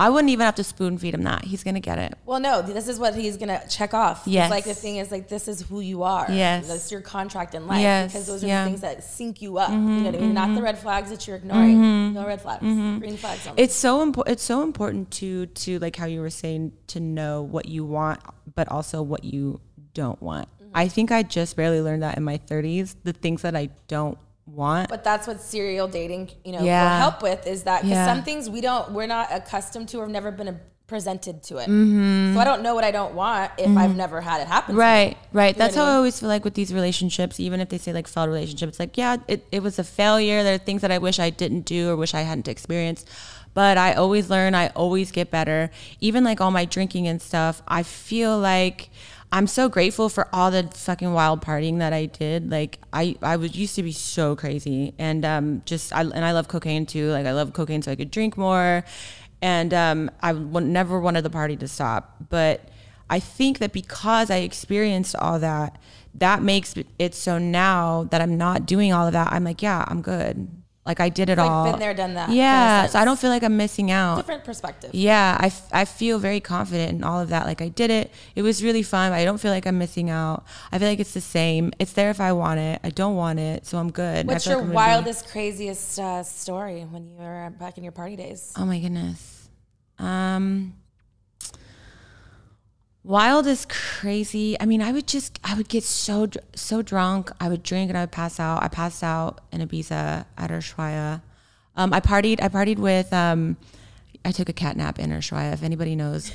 I wouldn't even have to spoon feed him that. He's gonna get it. Well, no, this is what he's gonna check off. Yes. It's like the thing is like, this is who you are. Yes. That's your contract in life. Yes. Because those are yeah. the things that sink you up. Mm-hmm, you know what I mean? Mm-hmm. Not the red flags that you're ignoring. Mm-hmm. No red flags. Mm-hmm. Green flags only. It's so important. It's so important to to like how you were saying, to know what you want, but also what you don't want. Mm-hmm. I think I just barely learned that in my thirties. The things that I don't want. But that's what serial dating, you know, yeah. will help with, is that because yeah. some things we don't, we're not accustomed to, or have never been a, presented to it. Mm-hmm. So I don't know what I don't want if mm-hmm. I've never had it happen. Right, to me. Right. You that's how I, mean? I always feel like with these relationships, even if they say like failed relationships, like, yeah, it, it was a failure. There are things that I wish I didn't do or wish I hadn't experienced. But I always learn, I always get better. Even like all my drinking and stuff, I feel like I'm so grateful for all the fucking wild partying that I did. Like I, I was used to be so crazy, and um, just I and I love cocaine too. Like I love cocaine so I could drink more, and um, I w- never wanted the party to stop. But I think that because I experienced all that, that makes it so now that I'm not doing all of that, I'm like, yeah, I'm good. Like I did it like all. Like been there, done that. Yeah, so I don't feel like I'm missing out. Different perspective. Yeah, I, f- I feel very confident in all of that. Like I did it. It was really fun. I don't feel like I'm missing out. I feel like it's the same. It's there if I want it. I don't want it, so I'm good. What's your like wildest, be... craziest uh, story when you were back in your party days? Oh my goodness. Um, wildest, crazy. I mean, I would just, I would get so, so drunk. I would drink and I would pass out. I passed out in Ibiza at Ushuaia. Um, I partied, I partied with, um, I took a cat nap in Ushuaia. If anybody knows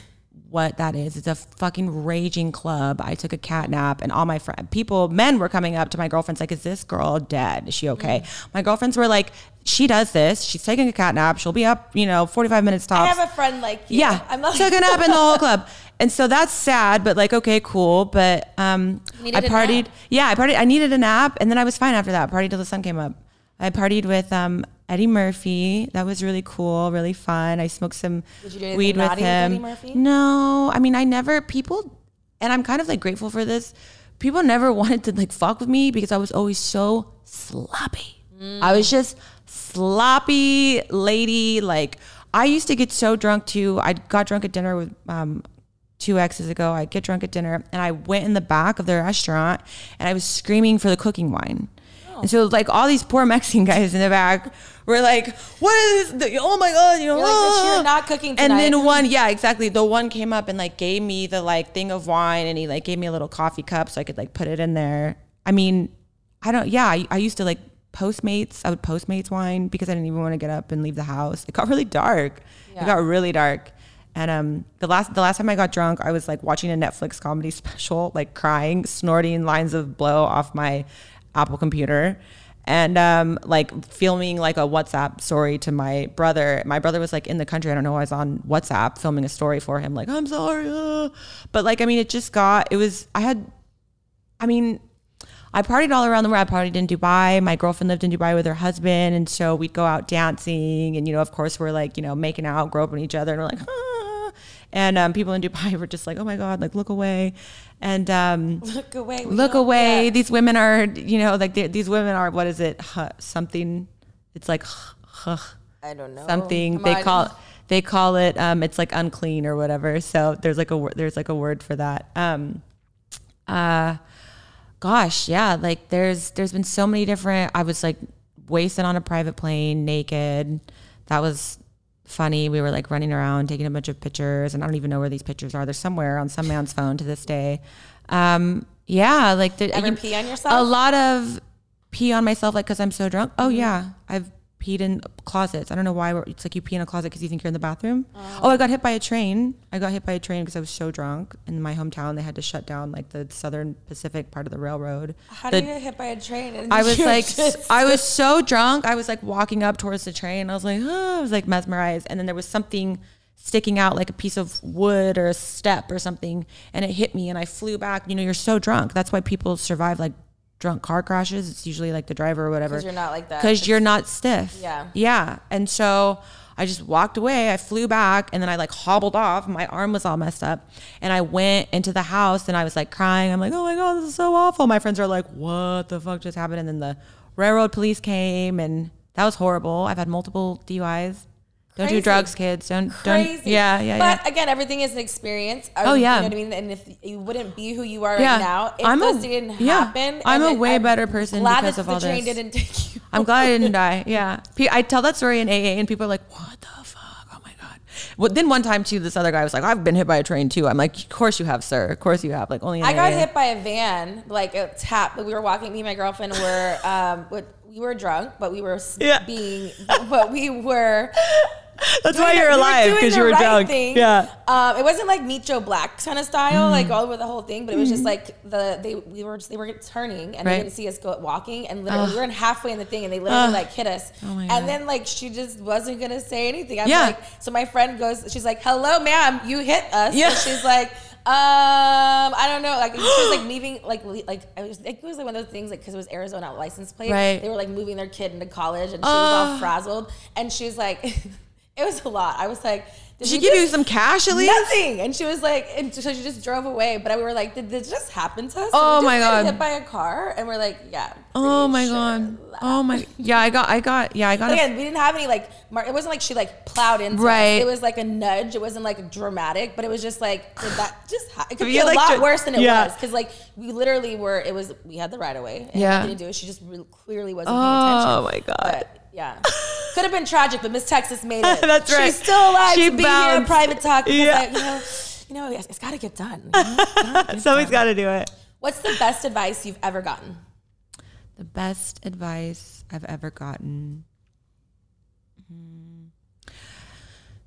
what that is, it's a fucking raging club. I took a cat nap, and all my friends, people, men were coming up to my girlfriends like, is this girl dead? Is she okay? Mm-hmm. My girlfriends were like, she does this. She's taking a cat nap. She'll be up, you know, forty-five minutes tops. I have a friend like you. Yeah. I'm like- took a nap in the whole club. And so that's sad, but like, okay, cool. But um, I partied. Yeah, I partied. I needed a nap, and then I was fine after that. Partied till the sun came up. I partied with um, Eddie Murphy. That was really cool, really fun. I smoked some Did you do weed with him. With Eddie Murphy? No, I mean, I never, people, and I'm kind of like grateful for this. People never wanted to like fuck with me because I was always so sloppy. Mm. I was just sloppy lady. Like I used to get so drunk too. I got drunk at dinner with um, two exes ago. I get drunk at dinner, and I went in the back of the restaurant, and I was screaming for the cooking wine. Oh. And so like all these poor Mexican guys in the back were like, what is this? Oh my God. You know, you're, ah. like, you're not cooking tonight. And then one, yeah, exactly. The one came up and like gave me the like thing of wine, and he like gave me a little coffee cup so I could like put it in there. I mean, I don't, yeah, I, I used to like Postmates. I would Postmates wine because I didn't even want to get up and leave the house. It got really dark. Yeah. It got really dark. And um, the last the last time I got drunk, I was like watching a Netflix comedy special, like crying, snorting lines of blow off my Apple computer, and um, like filming like a WhatsApp story to my brother. My brother was like in the country. I don't know. I was on WhatsApp filming a story for him. Like, I'm sorry. Uh. But like, I mean, it just got, it was, I had, I mean, I partied all around the world. I partied in Dubai. My girlfriend lived in Dubai with her husband. And so we'd go out dancing. And, you know, of course, we're like, you know, making out, groping each other. And we're like, huh. And um, people in Dubai were just like, oh my God, like look away. And um, look away. We look away. Yeah. These women are, you know, like these women are, what is it? Huh, something. It's like, huh, I don't know. Something Come they on. call they call it. Um, it's like unclean or whatever. So there's like a there's like a word for that. Um, uh, gosh, yeah, like there's there's been so many different. I was like wasted on a private plane, naked. That was funny. We were like running around, taking a bunch of pictures, and I don't even know where these pictures are. They're somewhere on some man's phone to this day. Um, yeah, like the, ever you, pee on yourself? A lot of pee on myself, like because I'm so drunk. Oh yeah, I've peed in closets. I don't know why. It's like you pee in a closet because you think you're in the bathroom. Oh. oh, I got hit by a train. I got hit by a train because I was so drunk. In my hometown, they had to shut down like the Southern Pacific part of the railroad. How the, did you get hit by a train? And I was like, just... I was so drunk. I was like walking up towards the train. I was like, oh, I was like mesmerized. And then there was something sticking out like a piece of wood or a step or something. And it hit me and I flew back. You know, you're so drunk. That's why people survive like drunk car crashes. It's usually like the driver or whatever. Because you're not like that. Because you're not stiff. Yeah. Yeah. And so I just walked away. I flew back and then I like hobbled off. My arm was all messed up. And I went into the house and I was like crying. I'm like, oh my God, this is so awful. My friends are like, what the fuck just happened? And then the railroad police came and that was horrible. I've had multiple D U Is. Don't Crazy. do drugs, kids. Don't, Crazy. don't. Yeah, yeah, but yeah. But again, everything is an experience. Are, oh, yeah. You know what I mean? And if you wouldn't be who you are yeah. right now, if I'm this a, didn't yeah. happen. I'm a way I'm better person because of all this. I'm glad the train didn't take you. I'm glad I didn't die. Yeah. I tell that story in A A and people are like, what the fuck? Oh, my God. Well, then one time, too, this other guy was like, I've been hit by a train, too. I'm like, of course you have, sir. Of course you have. Like, only in I got A A. Hit by a van, like a tap. We were walking, me and my girlfriend were, um, with, we were drunk, but we were yeah. being, but we were. That's why you're alive, because you were drunk. Yeah. Um, it wasn't like Meet Joe Black kind of style, mm. like all over the whole thing, but it was just like the they we were just, they were turning and right. they didn't see us go walking, and literally Ugh. we were in halfway in the thing, and they literally Ugh. like hit us. Oh my God. And then like she just wasn't gonna say anything. I'm yeah. like, so my friend goes, she's like, "Hello, ma'am, you hit us." Yeah. So she's like, Um, I don't know. Like she was like moving, like like I was. It was like one of those things, like because it was Arizona license plate. Right. They were like moving their kid into college, and she uh, was all frazzled. And she was like, it was a lot. I was like, did she give you some cash at least? Nothing. And she was like, and so she just drove away. But we were like, did this just happen to us? Oh my God! Hit by a car, and we're like, yeah. Oh my God. Oh my. Yeah, I got. I got. Yeah, I got. Again, we didn't have any like. Mar it wasn't like she like plowed into. Right. Us. It was like a nudge. It wasn't like dramatic, but it was just like did that just. Ha it could be a like lot worse than it yeah. was because like we literally were. It was we had the right of way. And yeah. We didn't do it. She just really, clearly wasn't oh, paying attention. Oh my God. But, yeah. Could have been tragic, but Miss Texas made it. That's right. She's still alive she to be bounced. Here in private talk. Yeah. I, you know, you know, it's, it's got to get done. You know? Get Somebody's got to do it. What's the best advice you've ever gotten? The best advice I've ever gotten.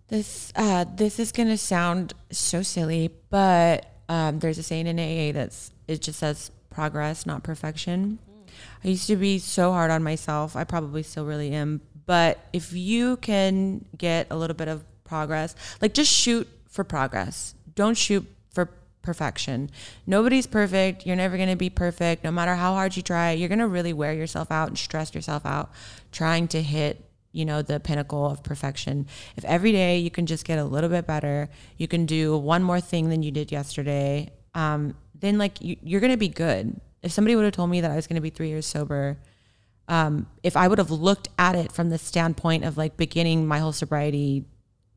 This uh, this is gonna sound so silly, but um, there's a saying in A A that's it just says progress, not perfection. Mm. I used to be so hard on myself. I probably still really am. But if you can get a little bit of progress, like just shoot for progress. Don't shoot for perfection. Nobody's perfect. You're never going to be perfect. No matter how hard you try, you're going to really wear yourself out and stress yourself out trying to hit, you know, the pinnacle of perfection. If every day you can just get a little bit better, you can do one more thing than you did yesterday, um, then like you, you're going to be good. If somebody would have told me that I was going to be three years sober, Um, if I would have looked at it from the standpoint of like beginning my whole sobriety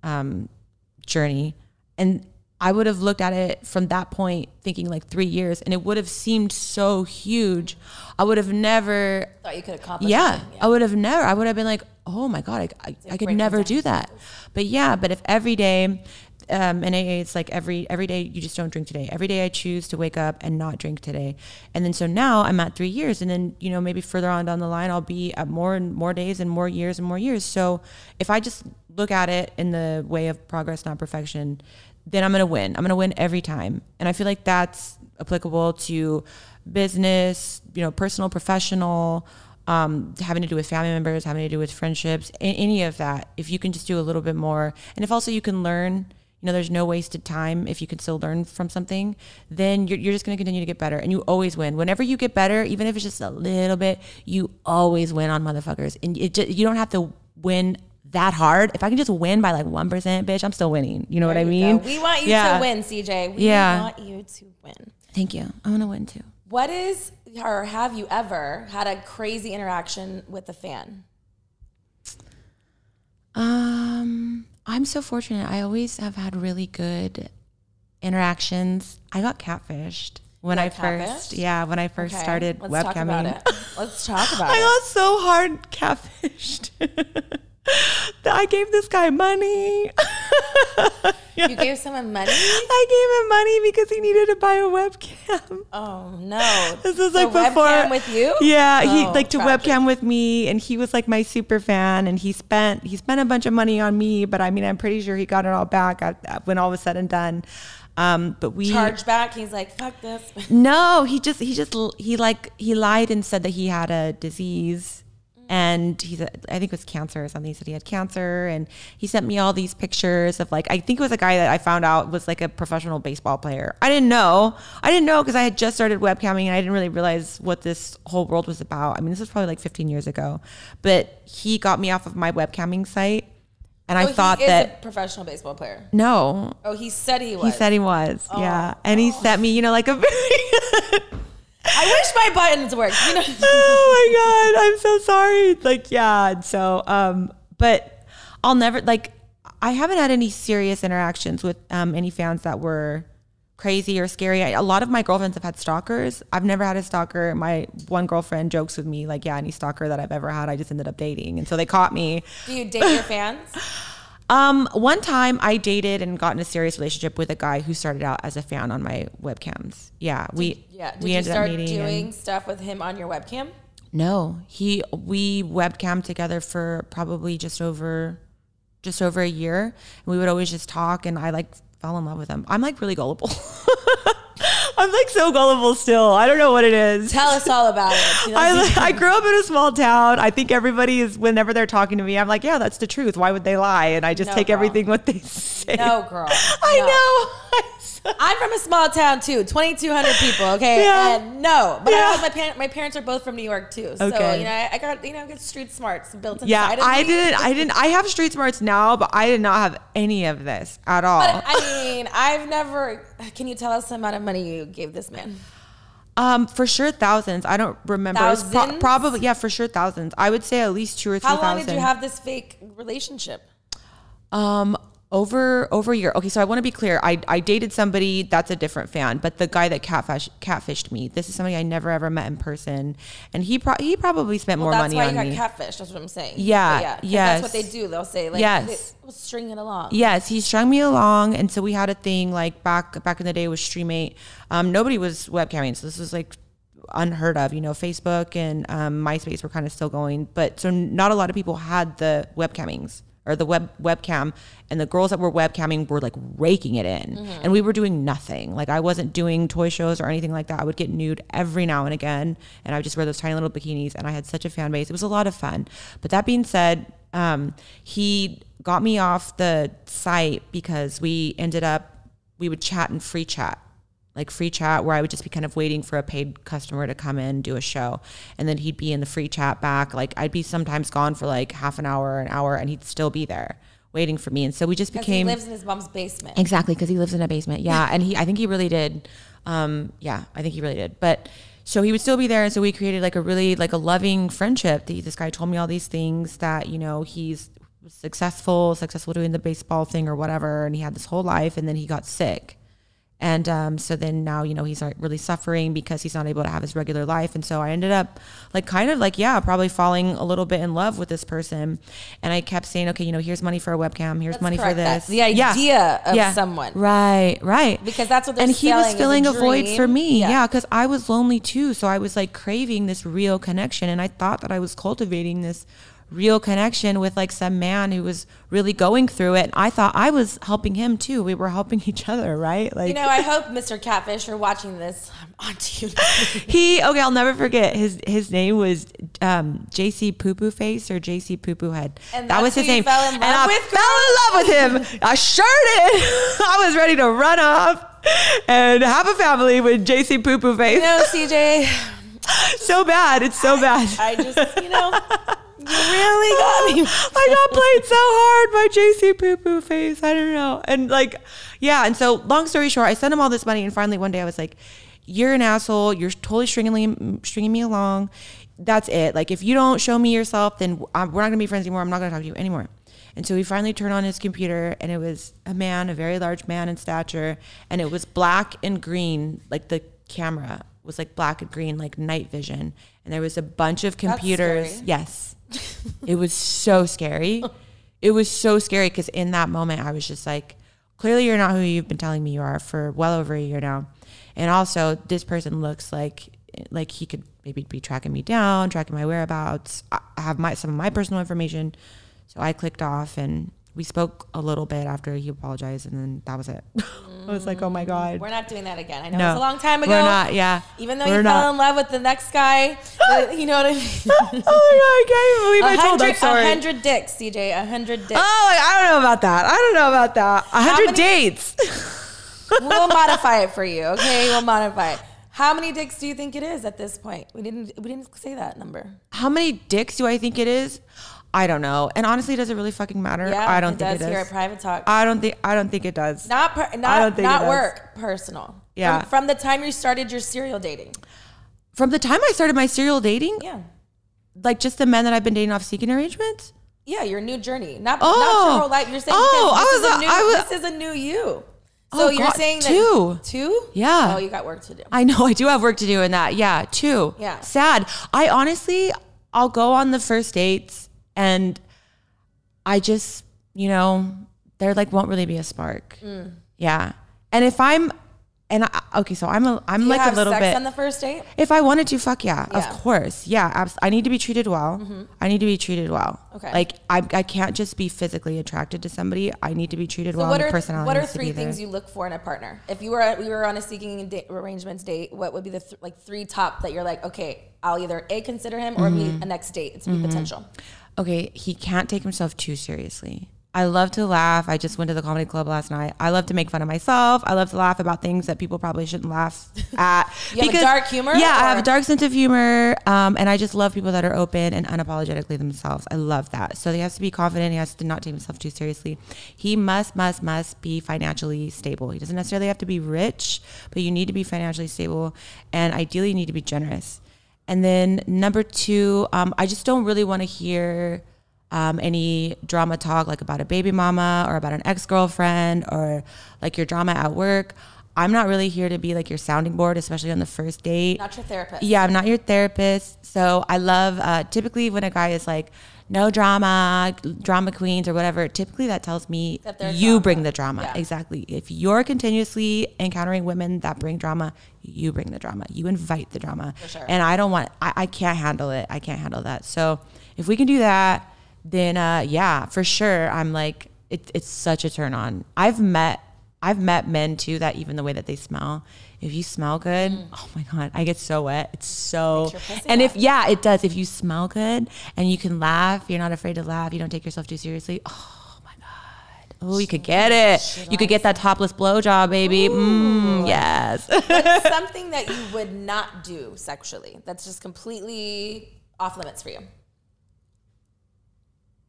um, journey, and I would have looked at it from that point thinking like three years and it would have seemed so huge. I would have never thought you could accomplish yeah, something. Yeah, I would have never, I would have been like, oh my God, I, I, I could never do that. But yeah, but if every day, Um, in A A, it's like every every day you just don't drink today. Every day I choose to wake up and not drink today. And then so now I'm at three years and then, you know, maybe further on down the line, I'll be at more and more days and more years and more years. So if I just look at it in the way of progress, not perfection, then I'm going to win. I'm going to win every time. And I feel like that's applicable to business, you know, personal, professional, Um, having to do with family members, having to do with friendships, any of that. If you can just do a little bit more, and if also you can learn, you know, there's no wasted time. If you can still learn from something, then you're, you're just going to continue to get better, and you always win. Whenever you get better, even if it's just a little bit, you always win on motherfuckers. And it just, you don't have to win that hard. If I can just win by like one percent, bitch, I'm still winning. You know there what I mean? Go. We want you yeah. to win, C J. We yeah. want you to win. Thank you. I want to win too. What is, or have you ever had a crazy interaction with a fan? Um... I'm so fortunate. I always have had really good interactions. I got catfished. When I first, yeah, when I first started webcamming. Let's talk about it. Let's talk about it. I got so hard catfished. I gave this guy money. Yes. You gave someone money? I gave him money because he needed to buy a webcam. Oh no. This is so like before webcam with you? Yeah, oh, he like to tragic. webcam with me, and he was like my super fan, and he spent he spent a bunch of money on me, but I mean, I'm pretty sure he got it all back at, when all was said and done. Um, but we charged back. He's like, fuck this. No, he just he just he like he lied and said that he had a disease. And he's, I think it was cancer or something. He said he had cancer, and he sent me all these pictures of like, I think it was a guy that I found out was like a professional baseball player. I didn't know. I didn't know because I had just started webcamming, and I didn't really realize what this whole world was about. I mean, this was probably like fifteen years ago, but he got me off of my webcamming site. And oh, I thought he is that a professional baseball player. No. Oh, he said he was. He said he was. Oh, yeah. And oh. he sent me, you know, like a very... I wish my buttons worked. You know? Oh my God, I'm so sorry. Like, yeah. So, um, but I'll never, like, I haven't had any serious interactions with um, any fans that were crazy or scary. I, a lot of my girlfriends have had stalkers. I've never had a stalker. My one girlfriend jokes with me, like, yeah, any stalker that I've ever had, I just ended up dating. And so they caught me. Do you date your fans? Um, one time I dated and got in a serious relationship with a guy who started out as a fan on my webcams. Yeah. We, did, yeah. Did we you ended start up meeting doing and, stuff with him on your webcam? No, he, we webcam together for probably just over, just over a year. And we would always just talk, and I like fell in love with him. I'm like really gullible. I'm like so gullible still. I don't know what it is. Tell us all about it. You know, I, I grew up in a small town. I think everybody is, whenever they're talking to me, I'm like, yeah, that's the truth. Why would they lie? And I just no, take girl. everything what they say. No, girl. I no. know. I'm from a small town too. twenty-two hundred people, okay? Yeah. And no. But yeah. I my, par my parents are both from New York too. So, okay. you know, I, I got, you know, good street smarts built inside yeah, of me. Yeah, I didn't, I didn't, I have street smarts now, but I did not have any of this at all. But, I mean, I've never, can you tell us the amount of money you gave this man? Um, for sure, thousands. I don't remember. Thousands? It was pro probably, yeah, for sure, thousands. I would say at least two or three thousand. How long thousand. did you have this fake relationship? Um, over over a year. Okay, so I want to be clear. I I dated somebody that's a different fan, but the guy that catfish catfished me. This is somebody I never ever met in person, and he pro he probably spent well, more money on me. That's why you got catfished. That's what I'm saying. Yeah, yeah. Yes. That's what they do. They'll say like, yes. They, string it along. Yes, he strung me along, and so we had a thing like back back in the day with StreamMate. Um, nobody was webcamming, so this was like unheard of. You know, Facebook and um, MySpace were kind of still going, but so not a lot of people had the webcammings or the web webcam, and the girls that were webcamming were like raking it in. Mm-hmm. And we were doing nothing. Like I wasn't doing toy shows or anything like that. I would get nude every now and again, and I would just wear those tiny little bikinis, and I had such a fan base. It was a lot of fun. But that being said, um, he got me off the site because we ended up, we would chat in free chat. Like free chat where I would just be kind of waiting for a paid customer to come in, do a show. And then he'd be in the free chat back. Like I'd be sometimes gone for like half an hour, an hour, and he'd still be there waiting for me. And so we just became. He lives in his mom's basement. Exactly. Cause he lives in a basement. Yeah. And he, I think he really did. Um, yeah, I think he really did. But so he would still be there. And so we created like a really like a loving friendship. This guy told me all these things that, you know, he's successful, successful doing the baseball thing or whatever. And he had this whole life, and then he got sick. And um, so then now, you know, he's really suffering because he's not able to have his regular life. And so I ended up like kind of like, yeah, probably falling a little bit in love with this person. And I kept saying, okay, you know, here's money for a webcam. Here's that's money correct. for this. That's the idea yeah. of yeah. someone. Right, right. Because that's what they're and selling. And he was filling a, a void for me. Yeah, because yeah, I was lonely too. So I was like craving this real connection. And I thought that I was cultivating this real connection with like some man who was really going through it. And I thought I was helping him too. We were helping each other, right? Like, you know, I hope Mister Catfish, you're watching this. I'm on to you. He, okay, I'll never forget. His his name was um, J C Poo Poo Face or J C Poo Poo Head. And that was his name. Fell in love and I with fell in love with him. I sure did. I was ready to run off and have a family with J C Poo Poo Face. You know, C J. So bad. It's so bad. I, I just, you know. You really got me. I got played so hard by J C Poo Poo Face. I don't know. And like, yeah. And so long story short, I sent him all this money. And finally one day I was like, you're an asshole. You're totally stringing, stringing me along. That's it. Like, if you don't show me yourself, then I'm, we're not going to be friends anymore. I'm not going to talk to you anymore. And so he finally turned on his computer, and it was a man, a very large man in stature. And it was black and green, like the camera was like black and green, like night vision. And there was a bunch of computers. Yes. It was so scary. It was so scary because in that moment I was just like, clearly you're not who you've been telling me you are for well over a year now. And also this person looks like like he could maybe be tracking me down, tracking my whereabouts. I have my some of my personal information. So I clicked off and we spoke a little bit after he apologized, and then that was it. I was like, oh my God. We're not doing that again. I know no, it's a long time ago. We're not, yeah. Even though we're you not. fell in love with the next guy, the, you know what I mean? Oh my God, I can't even believe I told that story. A hundred dicks, C J, a hundred dicks. Oh, I don't know about that. I don't know about that. A hundred dates. We'll modify it for you, okay? We'll modify it. How many dicks do you think it is at this point? We didn't, we didn't say that number. How many dicks do I think it is? I don't know, and honestly, does it really fucking matter? Yeah, I don't think it does. Here at Private Talk, I don't think I don't think it does. Not per, not I don't think not it does. Work, personal. Yeah. From, from the time you started your serial dating. From the time I started my serial dating. Yeah. Like just the men that I've been dating off Seeking arrangements. Yeah, your new journey. Not oh. not your whole life. You're saying oh, I was, a new, I was this is a new you. So oh, you're God, saying that two. Two? Yeah. Oh, you got work to do. I know. I do have work to do in that. Yeah. Two. Yeah. Sad. I honestly, I'll go on the first dates. And I just, you know, there like won't really be a spark. Mm. Yeah. And if I'm, and I, okay, so I'm a, I'm Do like a little bit. You have sex on the first date? If I wanted to, fuck yeah, yeah. of course. Yeah, abs I need to be treated well. Mm-hmm. I need to be treated well. Okay. Like I, I can't just be physically attracted to somebody. I need to be treated so well. What are, personality what are three things there. you look for in a partner? If you were, we were on a Seeking date, arrangements date, what would be the th like three top that you're like, okay, I'll either A, consider him or mm-hmm. be a next date. It's mm-hmm. potential. Okay, he can't take himself too seriously. I love to laugh. I just went to the comedy club last night. I love to make fun of myself. I love to laugh about things that people probably shouldn't laugh at. You because, have a dark humor? Yeah, or? I have a dark sense of humor. Um, and I just love people that are open and unapologetically themselves. I love that. So he has to be confident. He has to not take himself too seriously. He must, must, must be financially stable. He doesn't necessarily have to be rich, but you need to be financially stable. And ideally, you need to be generous. And then number two, um, I just don't really want to hear um, any drama talk like about a baby mama or about an ex-girlfriend or like your drama at work. I'm not really here to be like your sounding board, especially on the first date. Not your therapist. Yeah, I'm not your therapist. So I love uh, typically when a guy is like, no drama, drama queens or whatever, typically that tells me that you drama. bring the drama. Yeah. Exactly. If you're continuously encountering women that bring drama, you bring the drama. You invite the drama. For sure. And I don't want, I, I can't handle it. I can't handle that. So if we can do that, then uh, yeah, for sure. I'm like, it, it's such a turn on. I've met, I've met men too that even the way that they smell, if you smell good, mm. oh my God, I get so wet. It's so, and if, yeah, it does. If you smell good and you can laugh, you're not afraid to laugh, you don't take yourself too seriously. Oh my God. Oh, you could get it. You could get that topless blowjob, baby. Mm, yes. That's something that you would not do sexually. That's just completely off limits for you.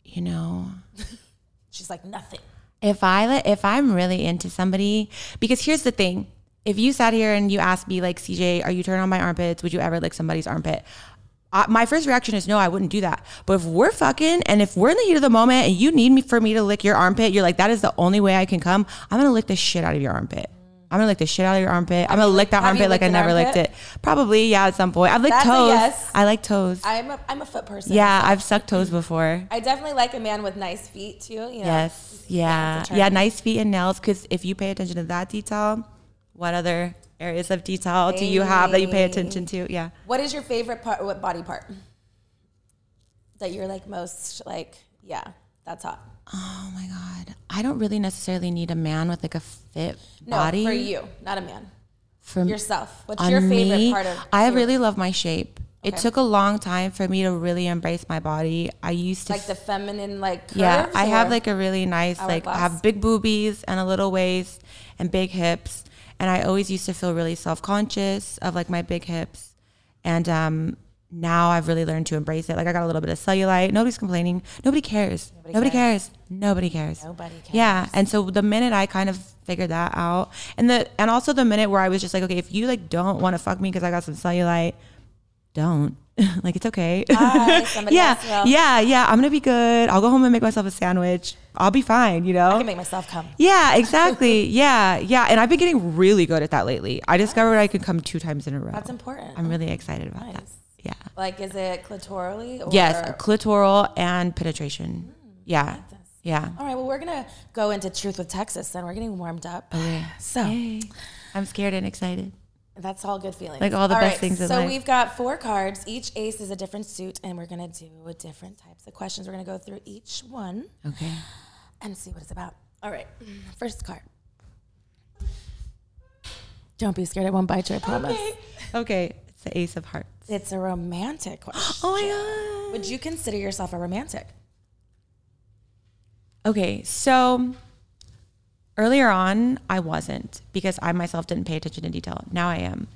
You know. She's like, nothing. If I if I'm really into somebody, because here's the thing, if you sat here and you asked me like, C J, are you turned on my armpits? Would you ever lick somebody's armpit? Uh, my first reaction is no, I wouldn't do that. But if we're fucking and if we're in the heat of the moment and you need me for me to lick your armpit, you're like, that is the only way I can come. I'm gonna lick the shit out of your armpit. I'm gonna lick the shit out of your armpit. I'm gonna lick that armpit like I never licked it. Probably, yeah, at some point. I've licked toes. Yes. I like toes. I'm a, I'm a foot person. Yeah, I've sucked toes before. I definitely like a man with nice feet too. You know, yes, yeah. Yeah, nice feet and nails, because if you pay attention to that detail, what other areas of detail hey. do you have that you pay attention to? Yeah. What is your favorite part, what body part? That you're like most like, yeah, that's hot. Oh my God. I don't really necessarily need a man with like a fit no, body. No, for you, not a man. For yourself. What's your favorite me, part of I your... really love my shape. Okay. It took a long time for me to really embrace my body. I used to like the feminine like curves, yeah, I have like a really nice like I have big boobies and a little waist and big hips, and I always used to feel really self-conscious of like my big hips. And um now I've really learned to embrace it. Like I got a little bit of cellulite. Nobody's complaining. Nobody cares. Nobody, Nobody cares. cares. Nobody cares. Nobody cares. Yeah. And so the minute I kind of figured that out, and the and also the minute where I was just like, okay, if you like don't want to fuck me because I got some cellulite, don't. Like it's okay. Hi, yeah. Yeah. Yeah. I'm gonna be good. I'll go home and make myself a sandwich. I'll be fine, you know? I can make myself come. Yeah, exactly. yeah, yeah. And I've been getting really good at that lately. I discovered I could come two times in a row. That's important. I'm really excited about nice. that. Yeah. Like, is it clitorally? Or? Yes, clitoral and penetration. Mm, yeah. Like yeah. All right, well, we're going to go into Truth with Texas, then. We're getting warmed up. Okay. So. Yay. I'm scared and excited. That's all good feelings. Like all the all best right, things in so life. So we've got four cards. Each ace is a different suit, and we're going to do different types of questions. We're going to go through each one. Okay. And see what it's about. All right. First card. Don't be scared. I won't bite you, I promise. Okay. okay. It's the Ace of Hearts. It's a romantic question. Oh, my God. Would you consider yourself a romantic? Okay. So... earlier on, I wasn't, because I myself didn't pay attention to detail. Now I am.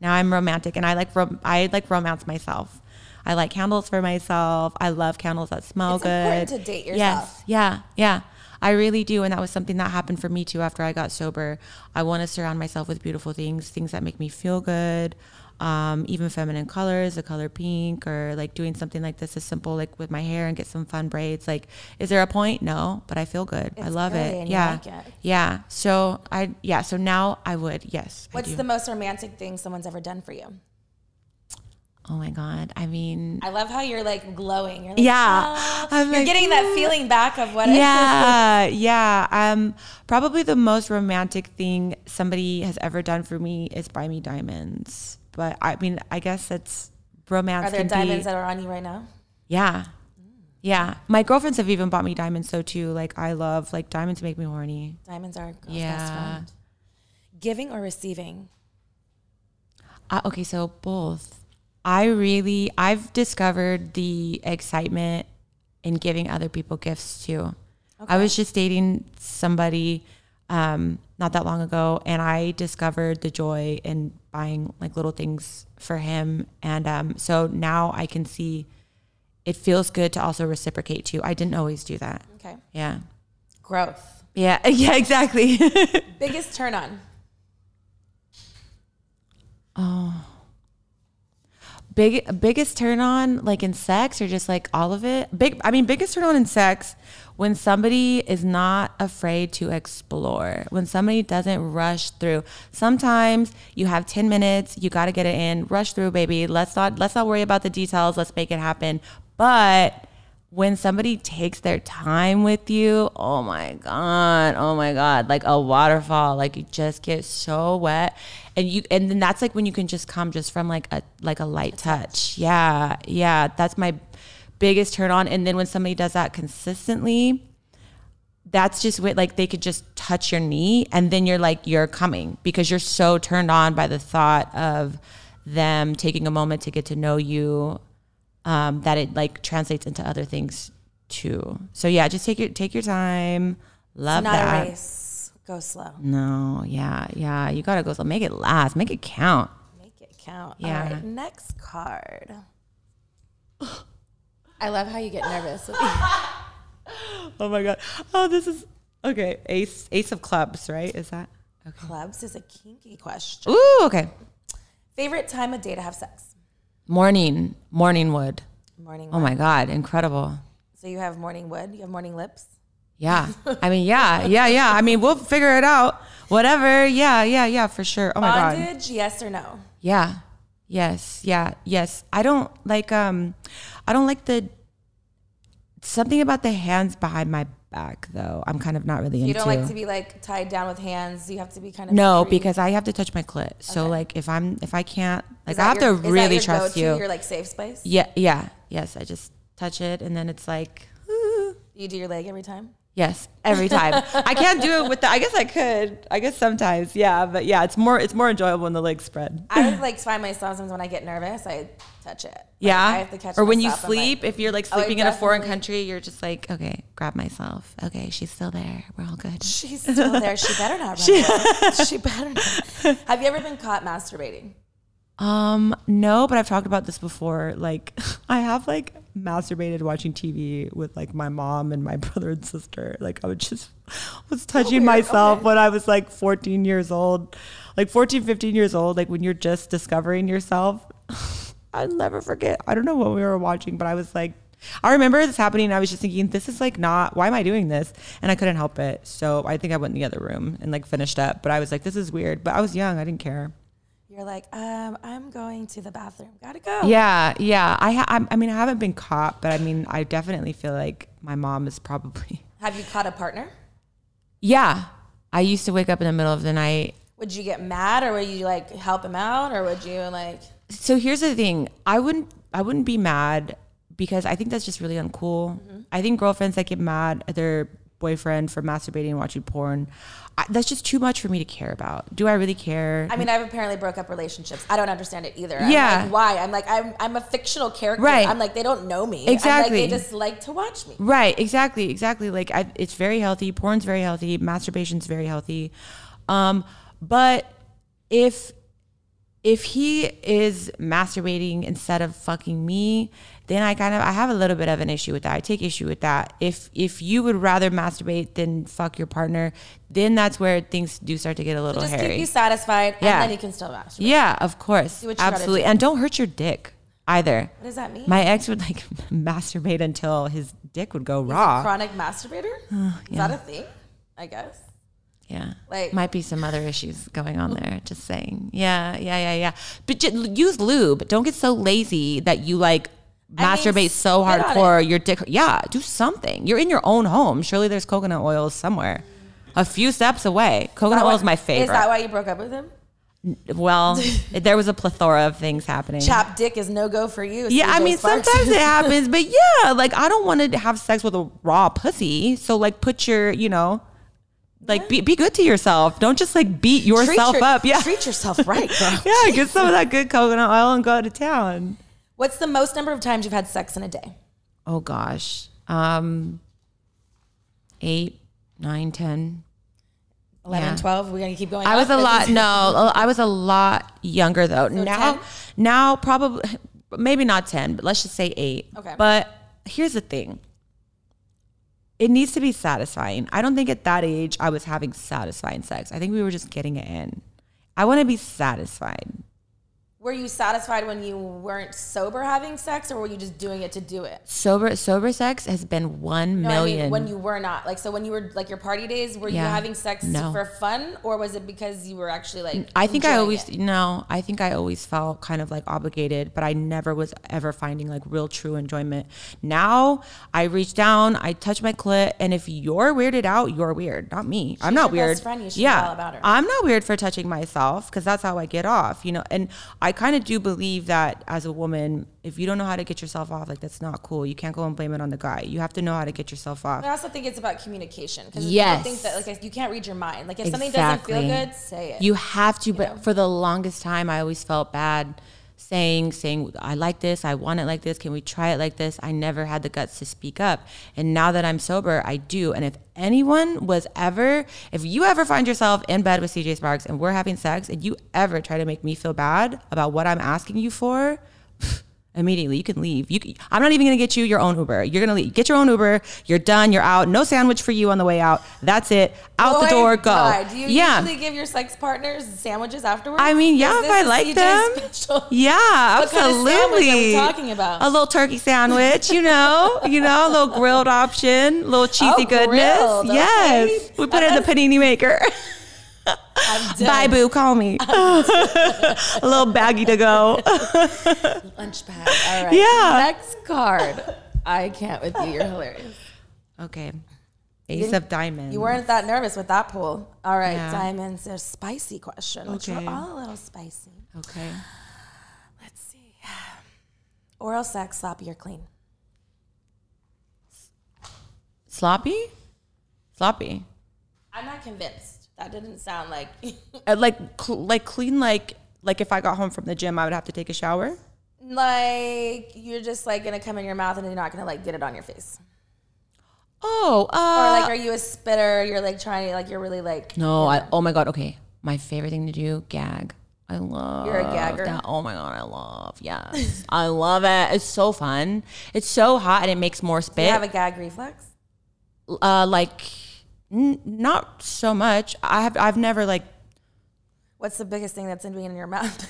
Now I'm romantic, and I like rom I like romance myself. I like candles for myself. I love candles that smell it's good. It's important to date yourself. Yes, yeah, yeah. I really do, and that was something that happened for me too after I got sober. I want to surround myself with beautiful things, things that make me feel good. Um, even feminine colors, the color pink, or like doing something like this is simple, like with my hair, and get some fun braids. Like, is there a point? No, but I feel good. It's I love it. And yeah. You like it. Yeah. So I, yeah. So now I would, yes. What's the most romantic thing someone's ever done for you? Oh my God. I mean, I love how you're like glowing. You're like, yeah. Oh. I'm you're like, getting yeah. that feeling back of what. Yeah. I yeah. Um, probably the most romantic thing somebody has ever done for me is buy me diamonds. But I mean, I guess it's romance. Are there diamonds be, that are on you right now? Yeah. Yeah. My girlfriends have even bought me diamonds, so too. Like, I love, like, diamonds make me horny. Diamonds are a girl's yeah. best friend. Giving or receiving? Uh, okay, so both. I really, I've discovered the excitement in giving other people gifts too. Okay. I was just dating somebody um, not that long ago, and I discovered the joy in buying like little things for him. And um, so now I can see it feels good to also reciprocate too. I didn't always do that. Okay. Yeah. Growth. Yeah. Yeah, exactly. Biggest turn on. Oh, big, biggest turn on like in sex, or just like all of it? Big, I mean, biggest turn on in sex when somebody is not afraid to explore, when somebody doesn't rush through. Sometimes you have ten minutes, you got to get it in, rush through, baby. Let's not, let's not worry about the details. Let's make it happen. But when somebody takes their time with you, oh my God, oh my God, like a waterfall, like you just get so wet. And you, and then that's like when you can just come just from like a, like a light touch. Yeah. Yeah. That's my biggest turn on. And then when somebody does that consistently, that's just what, like, they could just touch your knee, and then you're like, you're coming, because you're so turned on by the thought of them taking a moment to get to know you, um, that it like translates into other things too. So yeah, just take your, take your time. Love that. It's not a race. Go slow. No. Yeah. Yeah. You gotta go slow. Make it last, make it count. Make it count. Yeah. All right, next card. I love how you get nervous. Oh my God. Oh, this is, okay. Ace, Ace of Clubs, right? Is that? Okay. Clubs is a kinky question. Ooh, okay. Favorite time of day to have sex? Morning. Morning wood. Morning wood. Oh my God. Incredible. So you have morning wood? You have morning lips? Yeah. I mean, yeah, yeah, yeah. I mean, we'll figure it out. Whatever. Yeah, yeah, yeah, for sure. Oh my God. Bondage, yes or no? Yeah. Yes. Yeah. Yes. I don't like, um, I don't like the, something about the hands behind my back though. I'm kind of not really into. You don't like to be like tied down with hands. You have to be kind of. No, free. Because I have to touch my clit. So okay. like if I'm, if I can't, like I have your, to really trust you. Your like safe space? Yeah. Yeah. Yes. I just touch it. And then it's like, ooh. You do your leg every time? Yes. Every time. I can't do it with the, I guess I could, I guess sometimes. Yeah. But yeah, it's more, it's more enjoyable when the legs spread. I would like find myself sometimes when I get nervous, I touch it. Like, yeah. I have to catch or when you sleep, like, if you're like sleeping oh, in a foreign country, you're just like, okay, grab myself. Okay. She's still there. We're all good. She's still there. She better not. She, she better not. Have you ever been caught masturbating? Um, no, but I've talked about this before. Like I have like masturbated watching T V with like my mom and my brother and sister. Like I would just was touching oh, myself okay. when I was like fourteen years old, like fourteen, fifteen years old. Like when you're just discovering yourself, I'll never forget. I don't know what we were watching, but I was like I remember this happening and I was just thinking, this is like not, why am I doing this? And I couldn't help it. So I think I went in the other room and like finished up. But I was like, this is weird. But I was young. I didn't care. You're like, um, I'm going to the bathroom. Gotta go. Yeah, yeah. I, ha I mean, I haven't been caught, but I mean, I definitely feel like my mom is probably. Have you caught a partner? Yeah. I used to wake up in the middle of the night. Would you get mad or would you like help him out or would you like? So here's the thing. I wouldn't, I wouldn't be mad because I think that's just really uncool. Mm-hmm. I think girlfriends that get mad at their boyfriend for masturbating and watching porn, I, that's just too much for me to care about. Do I really care? I mean, I've apparently broke up relationships. I don't understand it either. Yeah. I'm like, why? I'm like, I'm, I'm a fictional character. Right. I'm like, they don't know me. Exactly. I'm like, they just like to watch me. Right. Exactly. Exactly. Like I, it's very healthy. Porn's very healthy. Masturbation's very healthy. Um, but if, if he is masturbating instead of fucking me, then I kind of, I have a little bit of an issue with that. I take issue with that. If if you would rather masturbate than fuck your partner, then that's where things do start to get a little so just hairy. Just keep you satisfied, yeah. And then you can still masturbate. Yeah, of course. Absolutely. Do. And don't hurt your dick either. What does that mean? My ex would like masturbate until his dick would go He's raw. A chronic masturbator? Uh, yeah. Is that a thing? I guess. Yeah, like might be some other issues going on there. Just saying. Yeah, yeah, yeah, yeah. But just use lube. Don't get so lazy that you like I masturbate mean, so hardcore your dick. Yeah, do something. You're in your own home. Surely there's coconut oil somewhere, a few steps away. Coconut oil is my favorite. Is that why you broke up with him? Well, there was a plethora of things happening. Chopped dick is no go for you. Yeah, I mean, Sparks. Sometimes it happens, but yeah, like I don't want to have sex with a raw pussy. So like, put your, you know. Like, yeah. be, be good to yourself. Don't just, like, beat yourself your, up. Yeah. Treat yourself right, girl. Yeah, get some of that good coconut oil and go to town. What's the most number of times you've had sex in a day? Oh, gosh. Um, eight, nine, ten. eleven, yeah. twelve? We're going to keep going. I was a lot. No, I was a lot younger, though. So now, ten? Now probably, maybe not ten, but let's just say eight. Okay. But here's the thing. It needs to be satisfying. I don't think at that age I was having satisfying sex. I think we were just getting it in. I want to be satisfied. Were you satisfied when you weren't sober having sex, or were you just doing it to do it? Sober sober sex has been one no, million. I mean, when you were not. Like, so when you were, like, your party days, were yeah. you having sex no. for fun, or was it because you were actually, like, I think I always, it? no, I think I always felt kind of, like, obligated, but I never was ever finding, like, real true enjoyment. Now, I reach down, I touch my clit, and if you're weirded out, you're weird, not me. She's I'm not weird. Best friend. You should yeah. know all about her. I'm not weird for touching myself, because that's how I get off, you know, and I I kind of do believe that as a woman, if you don't know how to get yourself off, like that's not cool. You can't go and blame it on the guy. You have to know how to get yourself off. But I also think it's about communication. Yes. I think that like you can't read your mind. Like if exactly. something doesn't feel good, say it. You have to. You but know? For the longest time, I always felt bad saying, saying, I like this. I want it like this. Can we try it like this? I never had the guts to speak up. And now that I'm sober, I do. And if anyone was ever, if you ever find yourself in bed with C J Sparks and we're having sex and you ever try to make me feel bad about what I'm asking you for, immediately you can leave. You can, I'm not even going to get you your own Uber. You're going to get your own Uber. You're done. You're out. No sandwich for you on the way out. That's it. Out Boy, the door. Go. God. Do you yeah. usually give your sex partners sandwiches afterwards? I mean, yeah, if I like them. Special? Yeah, what absolutely. Kind of sandwich are we talking about? A little turkey sandwich, you know, you know, a little grilled option, a little cheesy oh, goodness. Grilled, yes. Okay. We put it in the panini maker. I'm done. Bye, boo. Call me. A little baggy to go. Lunch bag. All right. Yeah. Next card. I can't with you. You're hilarious. Okay. Ace of diamonds. You weren't that nervous with that pool. All right. Yeah. Diamonds. There's spicy question, okay. Which are all a little spicy. Okay. Let's see. Oral sex, sloppy or clean? Sloppy? Sloppy. I'm not convinced. That didn't sound like like like clean like like if I got home from the gym I would have to take a shower. Like you're just like gonna come in your mouth and you're not gonna like get it on your face. Oh, uh, or like are you a spitter? You're like trying to like you're really like no. You know. I, oh my god. Okay, my favorite thing to do gag. I love you're a gagger. That. Oh my god, I love yes. I love it. It's so fun. It's so hot and it makes more spit. Do you have a gag reflex? Uh, like. Not so much. I have. I've never like. What's the biggest thing that's in being in your mouth?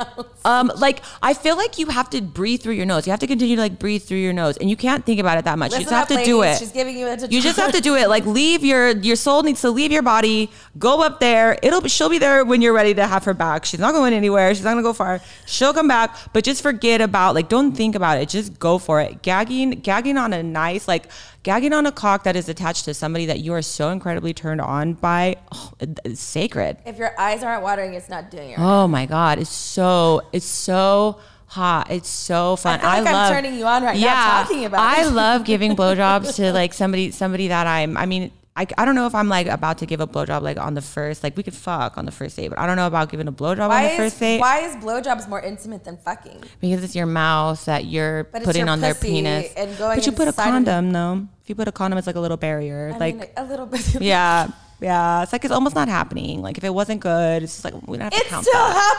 else? Um, like, I feel like you have to breathe through your nose. You have to continue to like breathe through your nose, and you can't think about it that much. Listen you just up, have to ladies. do it. She's giving you a tutorial. You just have to do it. Like, leave your your soul needs to leave your body. Go up there. It'll she'll be there when you're ready to have her back. She's not going anywhere. She's not gonna go far. She'll come back. But just forget about like don't think about it. Just go for it. Gagging, gagging on a nice like. Gagging on a cock that is attached to somebody that you are so incredibly turned on by, oh, it's sacred. If your eyes aren't watering, it's not doing it. Oh my God, it's so it's so hot. It's so fun. I, feel like I love I'm turning you on right yeah, now talking about I it. I love giving blowjobs to like somebody somebody that I'm. I mean, I I don't know if I'm like about to give a blowjob like on the first like we could fuck on the first date, but I don't know about giving a blowjob why on the is, first date. Why is blowjobs more intimate than fucking? Because it's your mouth that you're but putting your on their penis. And going but you put a condom though. If you put a condom, it's like a little barrier. I like mean, a little bit. Yeah. Yeah, it's like it's almost not happening. Like if it wasn't good, it's just like we don't have it's to count. It's still that.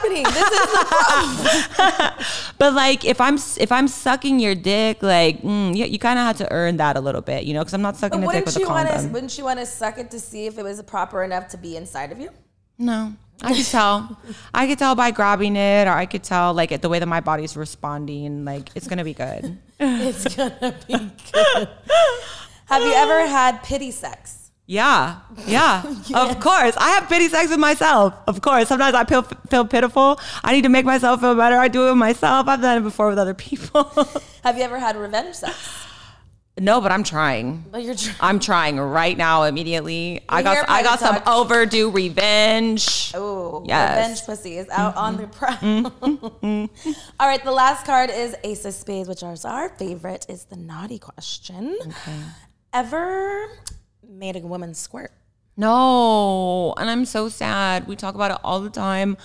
happening. This is the problem. But like if I'm if I'm sucking your dick, like mm, you, you kind of had to earn that a little bit, you know, because I'm not sucking but the dick with a condom. Wanna, wouldn't you want to suck it to see if it was proper enough to be inside of you? No, I could tell. I could tell by grabbing it, or I could tell like the way that my body's responding. Like it's gonna be good. It's gonna be good. Have you ever had pity sex? Yeah, yeah, yes. Of course. I have pity sex with myself, of course. Sometimes I feel, feel pitiful. I need to make myself feel better. I do it with myself. I've done it before with other people. Have you ever had revenge sex? No, but I'm trying. But you're trying. I'm trying right now, immediately. Well, I got I got some overdue revenge. Oh, yes. Revenge pussy is out mm-hmm. on the prowl. Mm-hmm. All right, the last card is Ace of Spades, which is our favorite, is the naughty question. Okay. Ever... made a woman squirt? No, and I'm so sad. We talk about it all the time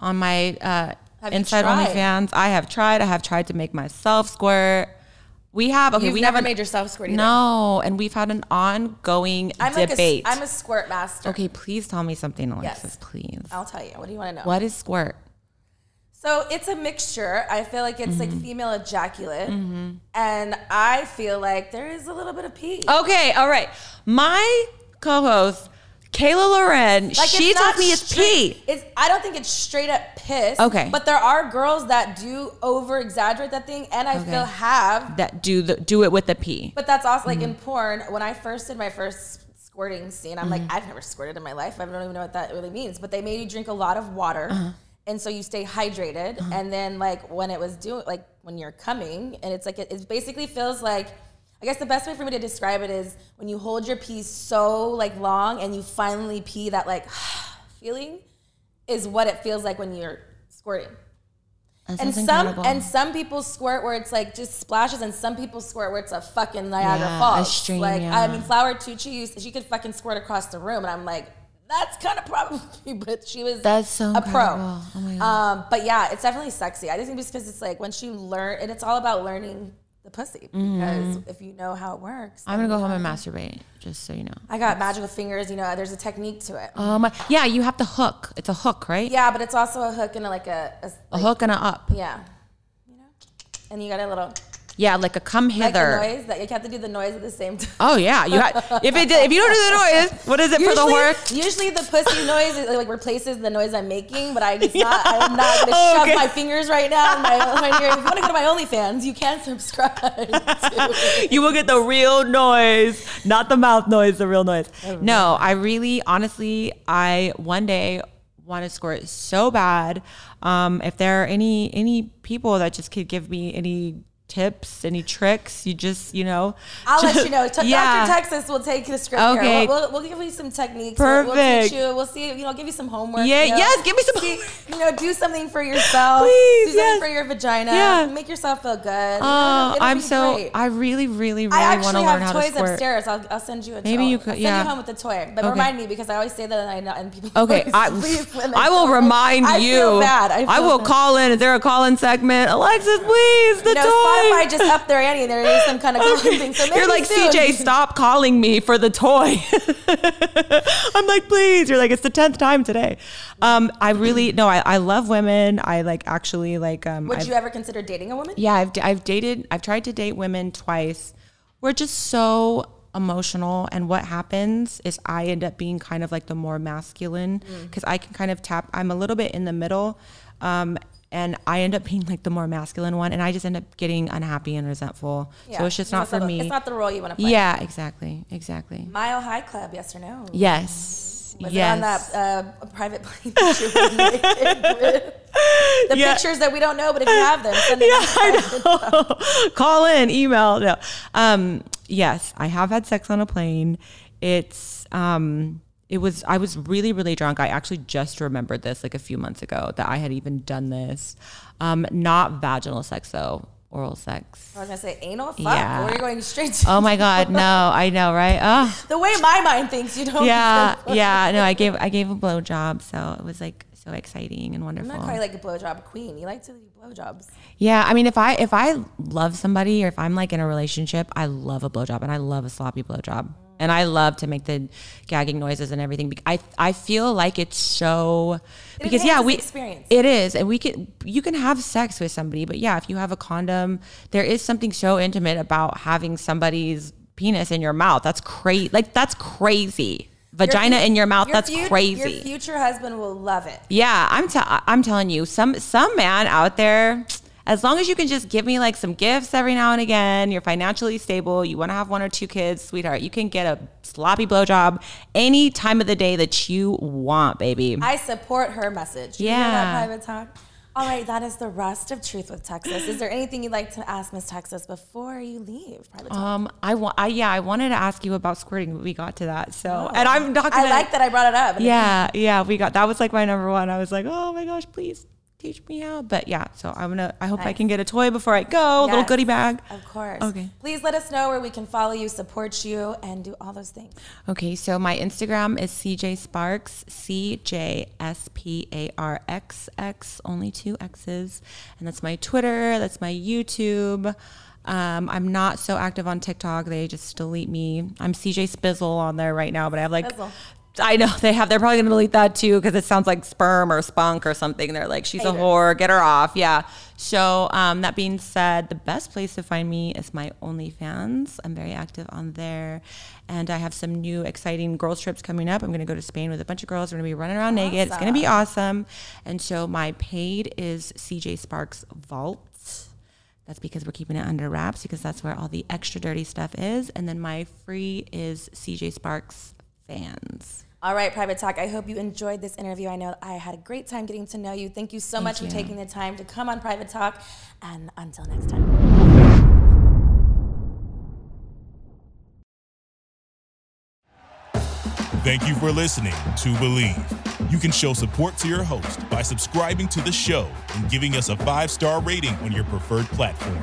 on my uh, Inside OnlyFans. I have tried. I have tried to make myself squirt. We have. Okay, You've we never an, made yourself squirt either. No, and we've had an ongoing I'm debate. Like a, I'm a squirt master. Okay, please tell me something, Alexis, yes. please. I'll tell you. What do you want to know? What is squirt? So it's a mixture. I feel like it's mm-hmm. like female ejaculate. Mm-hmm. And I feel like there is a little bit of pee. Okay, all right. My co-host, Kayla Loren, like she told me it's pee. It's, I don't think it's straight up piss. Okay. But there are girls that do over-exaggerate that thing, and I okay. feel have. That do the, do it with the pee. But that's also mm-hmm. like in porn, when I first did my first squirting scene, I'm mm-hmm. like, I've never squirted in my life. I don't even know what that really means. But they made you drink a lot of water. Uh-huh. And so you stay hydrated, uh-huh. and then like when it was doing, like when you're coming, and it's like it, it basically feels like, I guess the best way for me to describe it is when you hold your pee so like long, and you finally pee, that like feeling, is what it feels like when you're squirting. That and some incredible. and some people squirt where it's like just splashes, and some people squirt where it's a fucking Niagara yeah, Falls. A stream, like yeah. I mean, Flower Tucci, she could fucking squirt across the room, and I'm like. That's kind of probably, but she was That's so a incredible. pro. Oh my God. Um, but yeah, it's definitely sexy. I just think because it's like once you learn, and it's all about learning the pussy. Because mm-hmm. if you know how it works, I'm gonna go home and masturbate, just so you know. I got magical fingers. You know, there's a technique to it. Um, yeah, you have to hook. It's a hook, right? Yeah, but it's also a hook and a, like a a, like, a hook and a up. Yeah, you know, and you got a little. Yeah, like a come hither. Like a noise that you have to do the noise at the same time. Oh yeah, you got, if it if you don't do the noise, what is it usually, for the work? Usually the pussy noise is like replaces the noise I'm making, but I just yeah. not I'm not gonna oh, shove okay. my fingers right now in my, my ear. If you want to go to my OnlyFans, you can subscribe. To you will get the real noise, not the mouth noise. The real noise. I no, I really, honestly, I one day. want to squirt so bad. Um, if there are any any people that just could give me any tips, any tricks, you just, you know. I'll just, let you know. T yeah. Doctor Texas will take the script okay. here. We'll, we'll, we'll give you some techniques. Perfect. We'll, we'll teach you. We'll see, you know, give you some homework. Yeah, you know? Yes, give me some see, You know, do something for yourself. Please, do something yes. for your vagina. Yeah. Make yourself feel good. Oh, it'll I'm so, great. I really, really, really want to learn how to squirt. I actually have toys upstairs. I'll, I'll send you a toy. Maybe you could, I'll send yeah. you home with a toy. But okay. remind me, because I always say that and I know, and people Okay, I, I will I remind I you. I feel bad. I, feel I will bad. call in. Is there a call-in segment? Alexis, please, the toy. I just up their ante, there is some kind of okay. thing. So you're like, soon. C J, stop calling me for the toy. I'm like, please. You're like, it's the tenth time today. Um, I really no, I, I love women. I like actually like. Um, Would I've, you ever consider dating a woman? Yeah, I've I've dated. I've tried to date women twice. We're just so emotional, and what happens is I end up being kind of like the more masculine because mm. I can kind of tap. I'm a little bit in the middle. Um, And I end up being like the more masculine one, and I just end up getting unhappy and resentful. Yeah. So it's just no, not it's for not the, me. It's not the role you want to play. Yeah, exactly, exactly. Mile High Club, yes or no? Yes, was yes. It on that uh, private plane that you were naked with? The yeah. pictures that we don't know, but if you have them, send them. Yeah, I know. Call in, email. No. Um, yes, I have had sex on a plane. It's. Um, It was, I was really, really drunk. I actually just remembered this like a few months ago that I had even done this. Um, not vaginal sex though, oral sex. I was gonna say anal, fuck, yeah. Or you're going straight to. Oh my God, no, I know, right? Oh. The way my mind thinks, you don't. Yeah, yeah, no, I gave, I gave a blowjob, so it was like so exciting and wonderful. I'm not quite like a blowjob queen. You like to do blowjobs. Yeah, I mean, if I, if I love somebody or if I'm like in a relationship, I love a blowjob and I love a sloppy blowjob. And I love to make the gagging noises and everything. I I feel like it's so it because yeah, we experience. It is, and we can you can have sex with somebody, but yeah, if you have a condom, there is something so intimate about having somebody's penis in your mouth. That's crazy. Like that's crazy. Vagina your, in your mouth. Your that's fu- crazy. Your future husband will love it. Yeah, I'm t- I'm telling you, some some man out there. As long as you can just give me like some gifts every now and again, you're financially stable, you want to have one or two kids, sweetheart, you can get a sloppy blowjob any time of the day that you want, baby. I support her message. Yeah. You hear that private talk? All right, that is the rest of Truth with Texas. Is there anything you'd like to ask Miss Texas before you leave? Um, I want, I, yeah, I wanted to ask you about squirting, but we got to that. So, oh. and I'm not gonna. I like that I brought it up. Yeah, it, yeah, we got that was like my number one. I was like, oh my gosh, please. Teach me how, but yeah, so I'm gonna, I hope nice. I can get a toy before I go, yes. A little goodie bag. Of course. Okay. Please let us know where we can follow you, support you, and do all those things. Okay, so my Instagram is C J Sparks, C J S P A R X X, only two X's. And that's my Twitter, that's my YouTube. Um, I'm not so active on TikTok, they just delete me. I'm C J Spizzle on there right now, but I have like... Spizzle. I know they have. They're probably going to delete that too because it sounds like sperm or spunk or something. They're like, she's Hater. A whore. Get her off. Yeah. So um, that being said, the best place to find me is my OnlyFans. I'm very active on there. And I have some new exciting girls trips coming up. I'm going to go to Spain with a bunch of girls. We're going to be running around awesome. Naked. It's going to be awesome. And so my paid is C J Sparks Vault. That's because we're keeping it under wraps because that's where all the extra dirty stuff is. And then my free is C J Sparks Fans. All right, Private Talk, I hope you enjoyed this interview. I know I had a great time getting to know you. Thank you so Thank much you. For taking the time to come on Private Talk. And until next time. Thank you for listening to Believe. You can show support to your host by subscribing to the show and giving us a five-star rating on your preferred platform.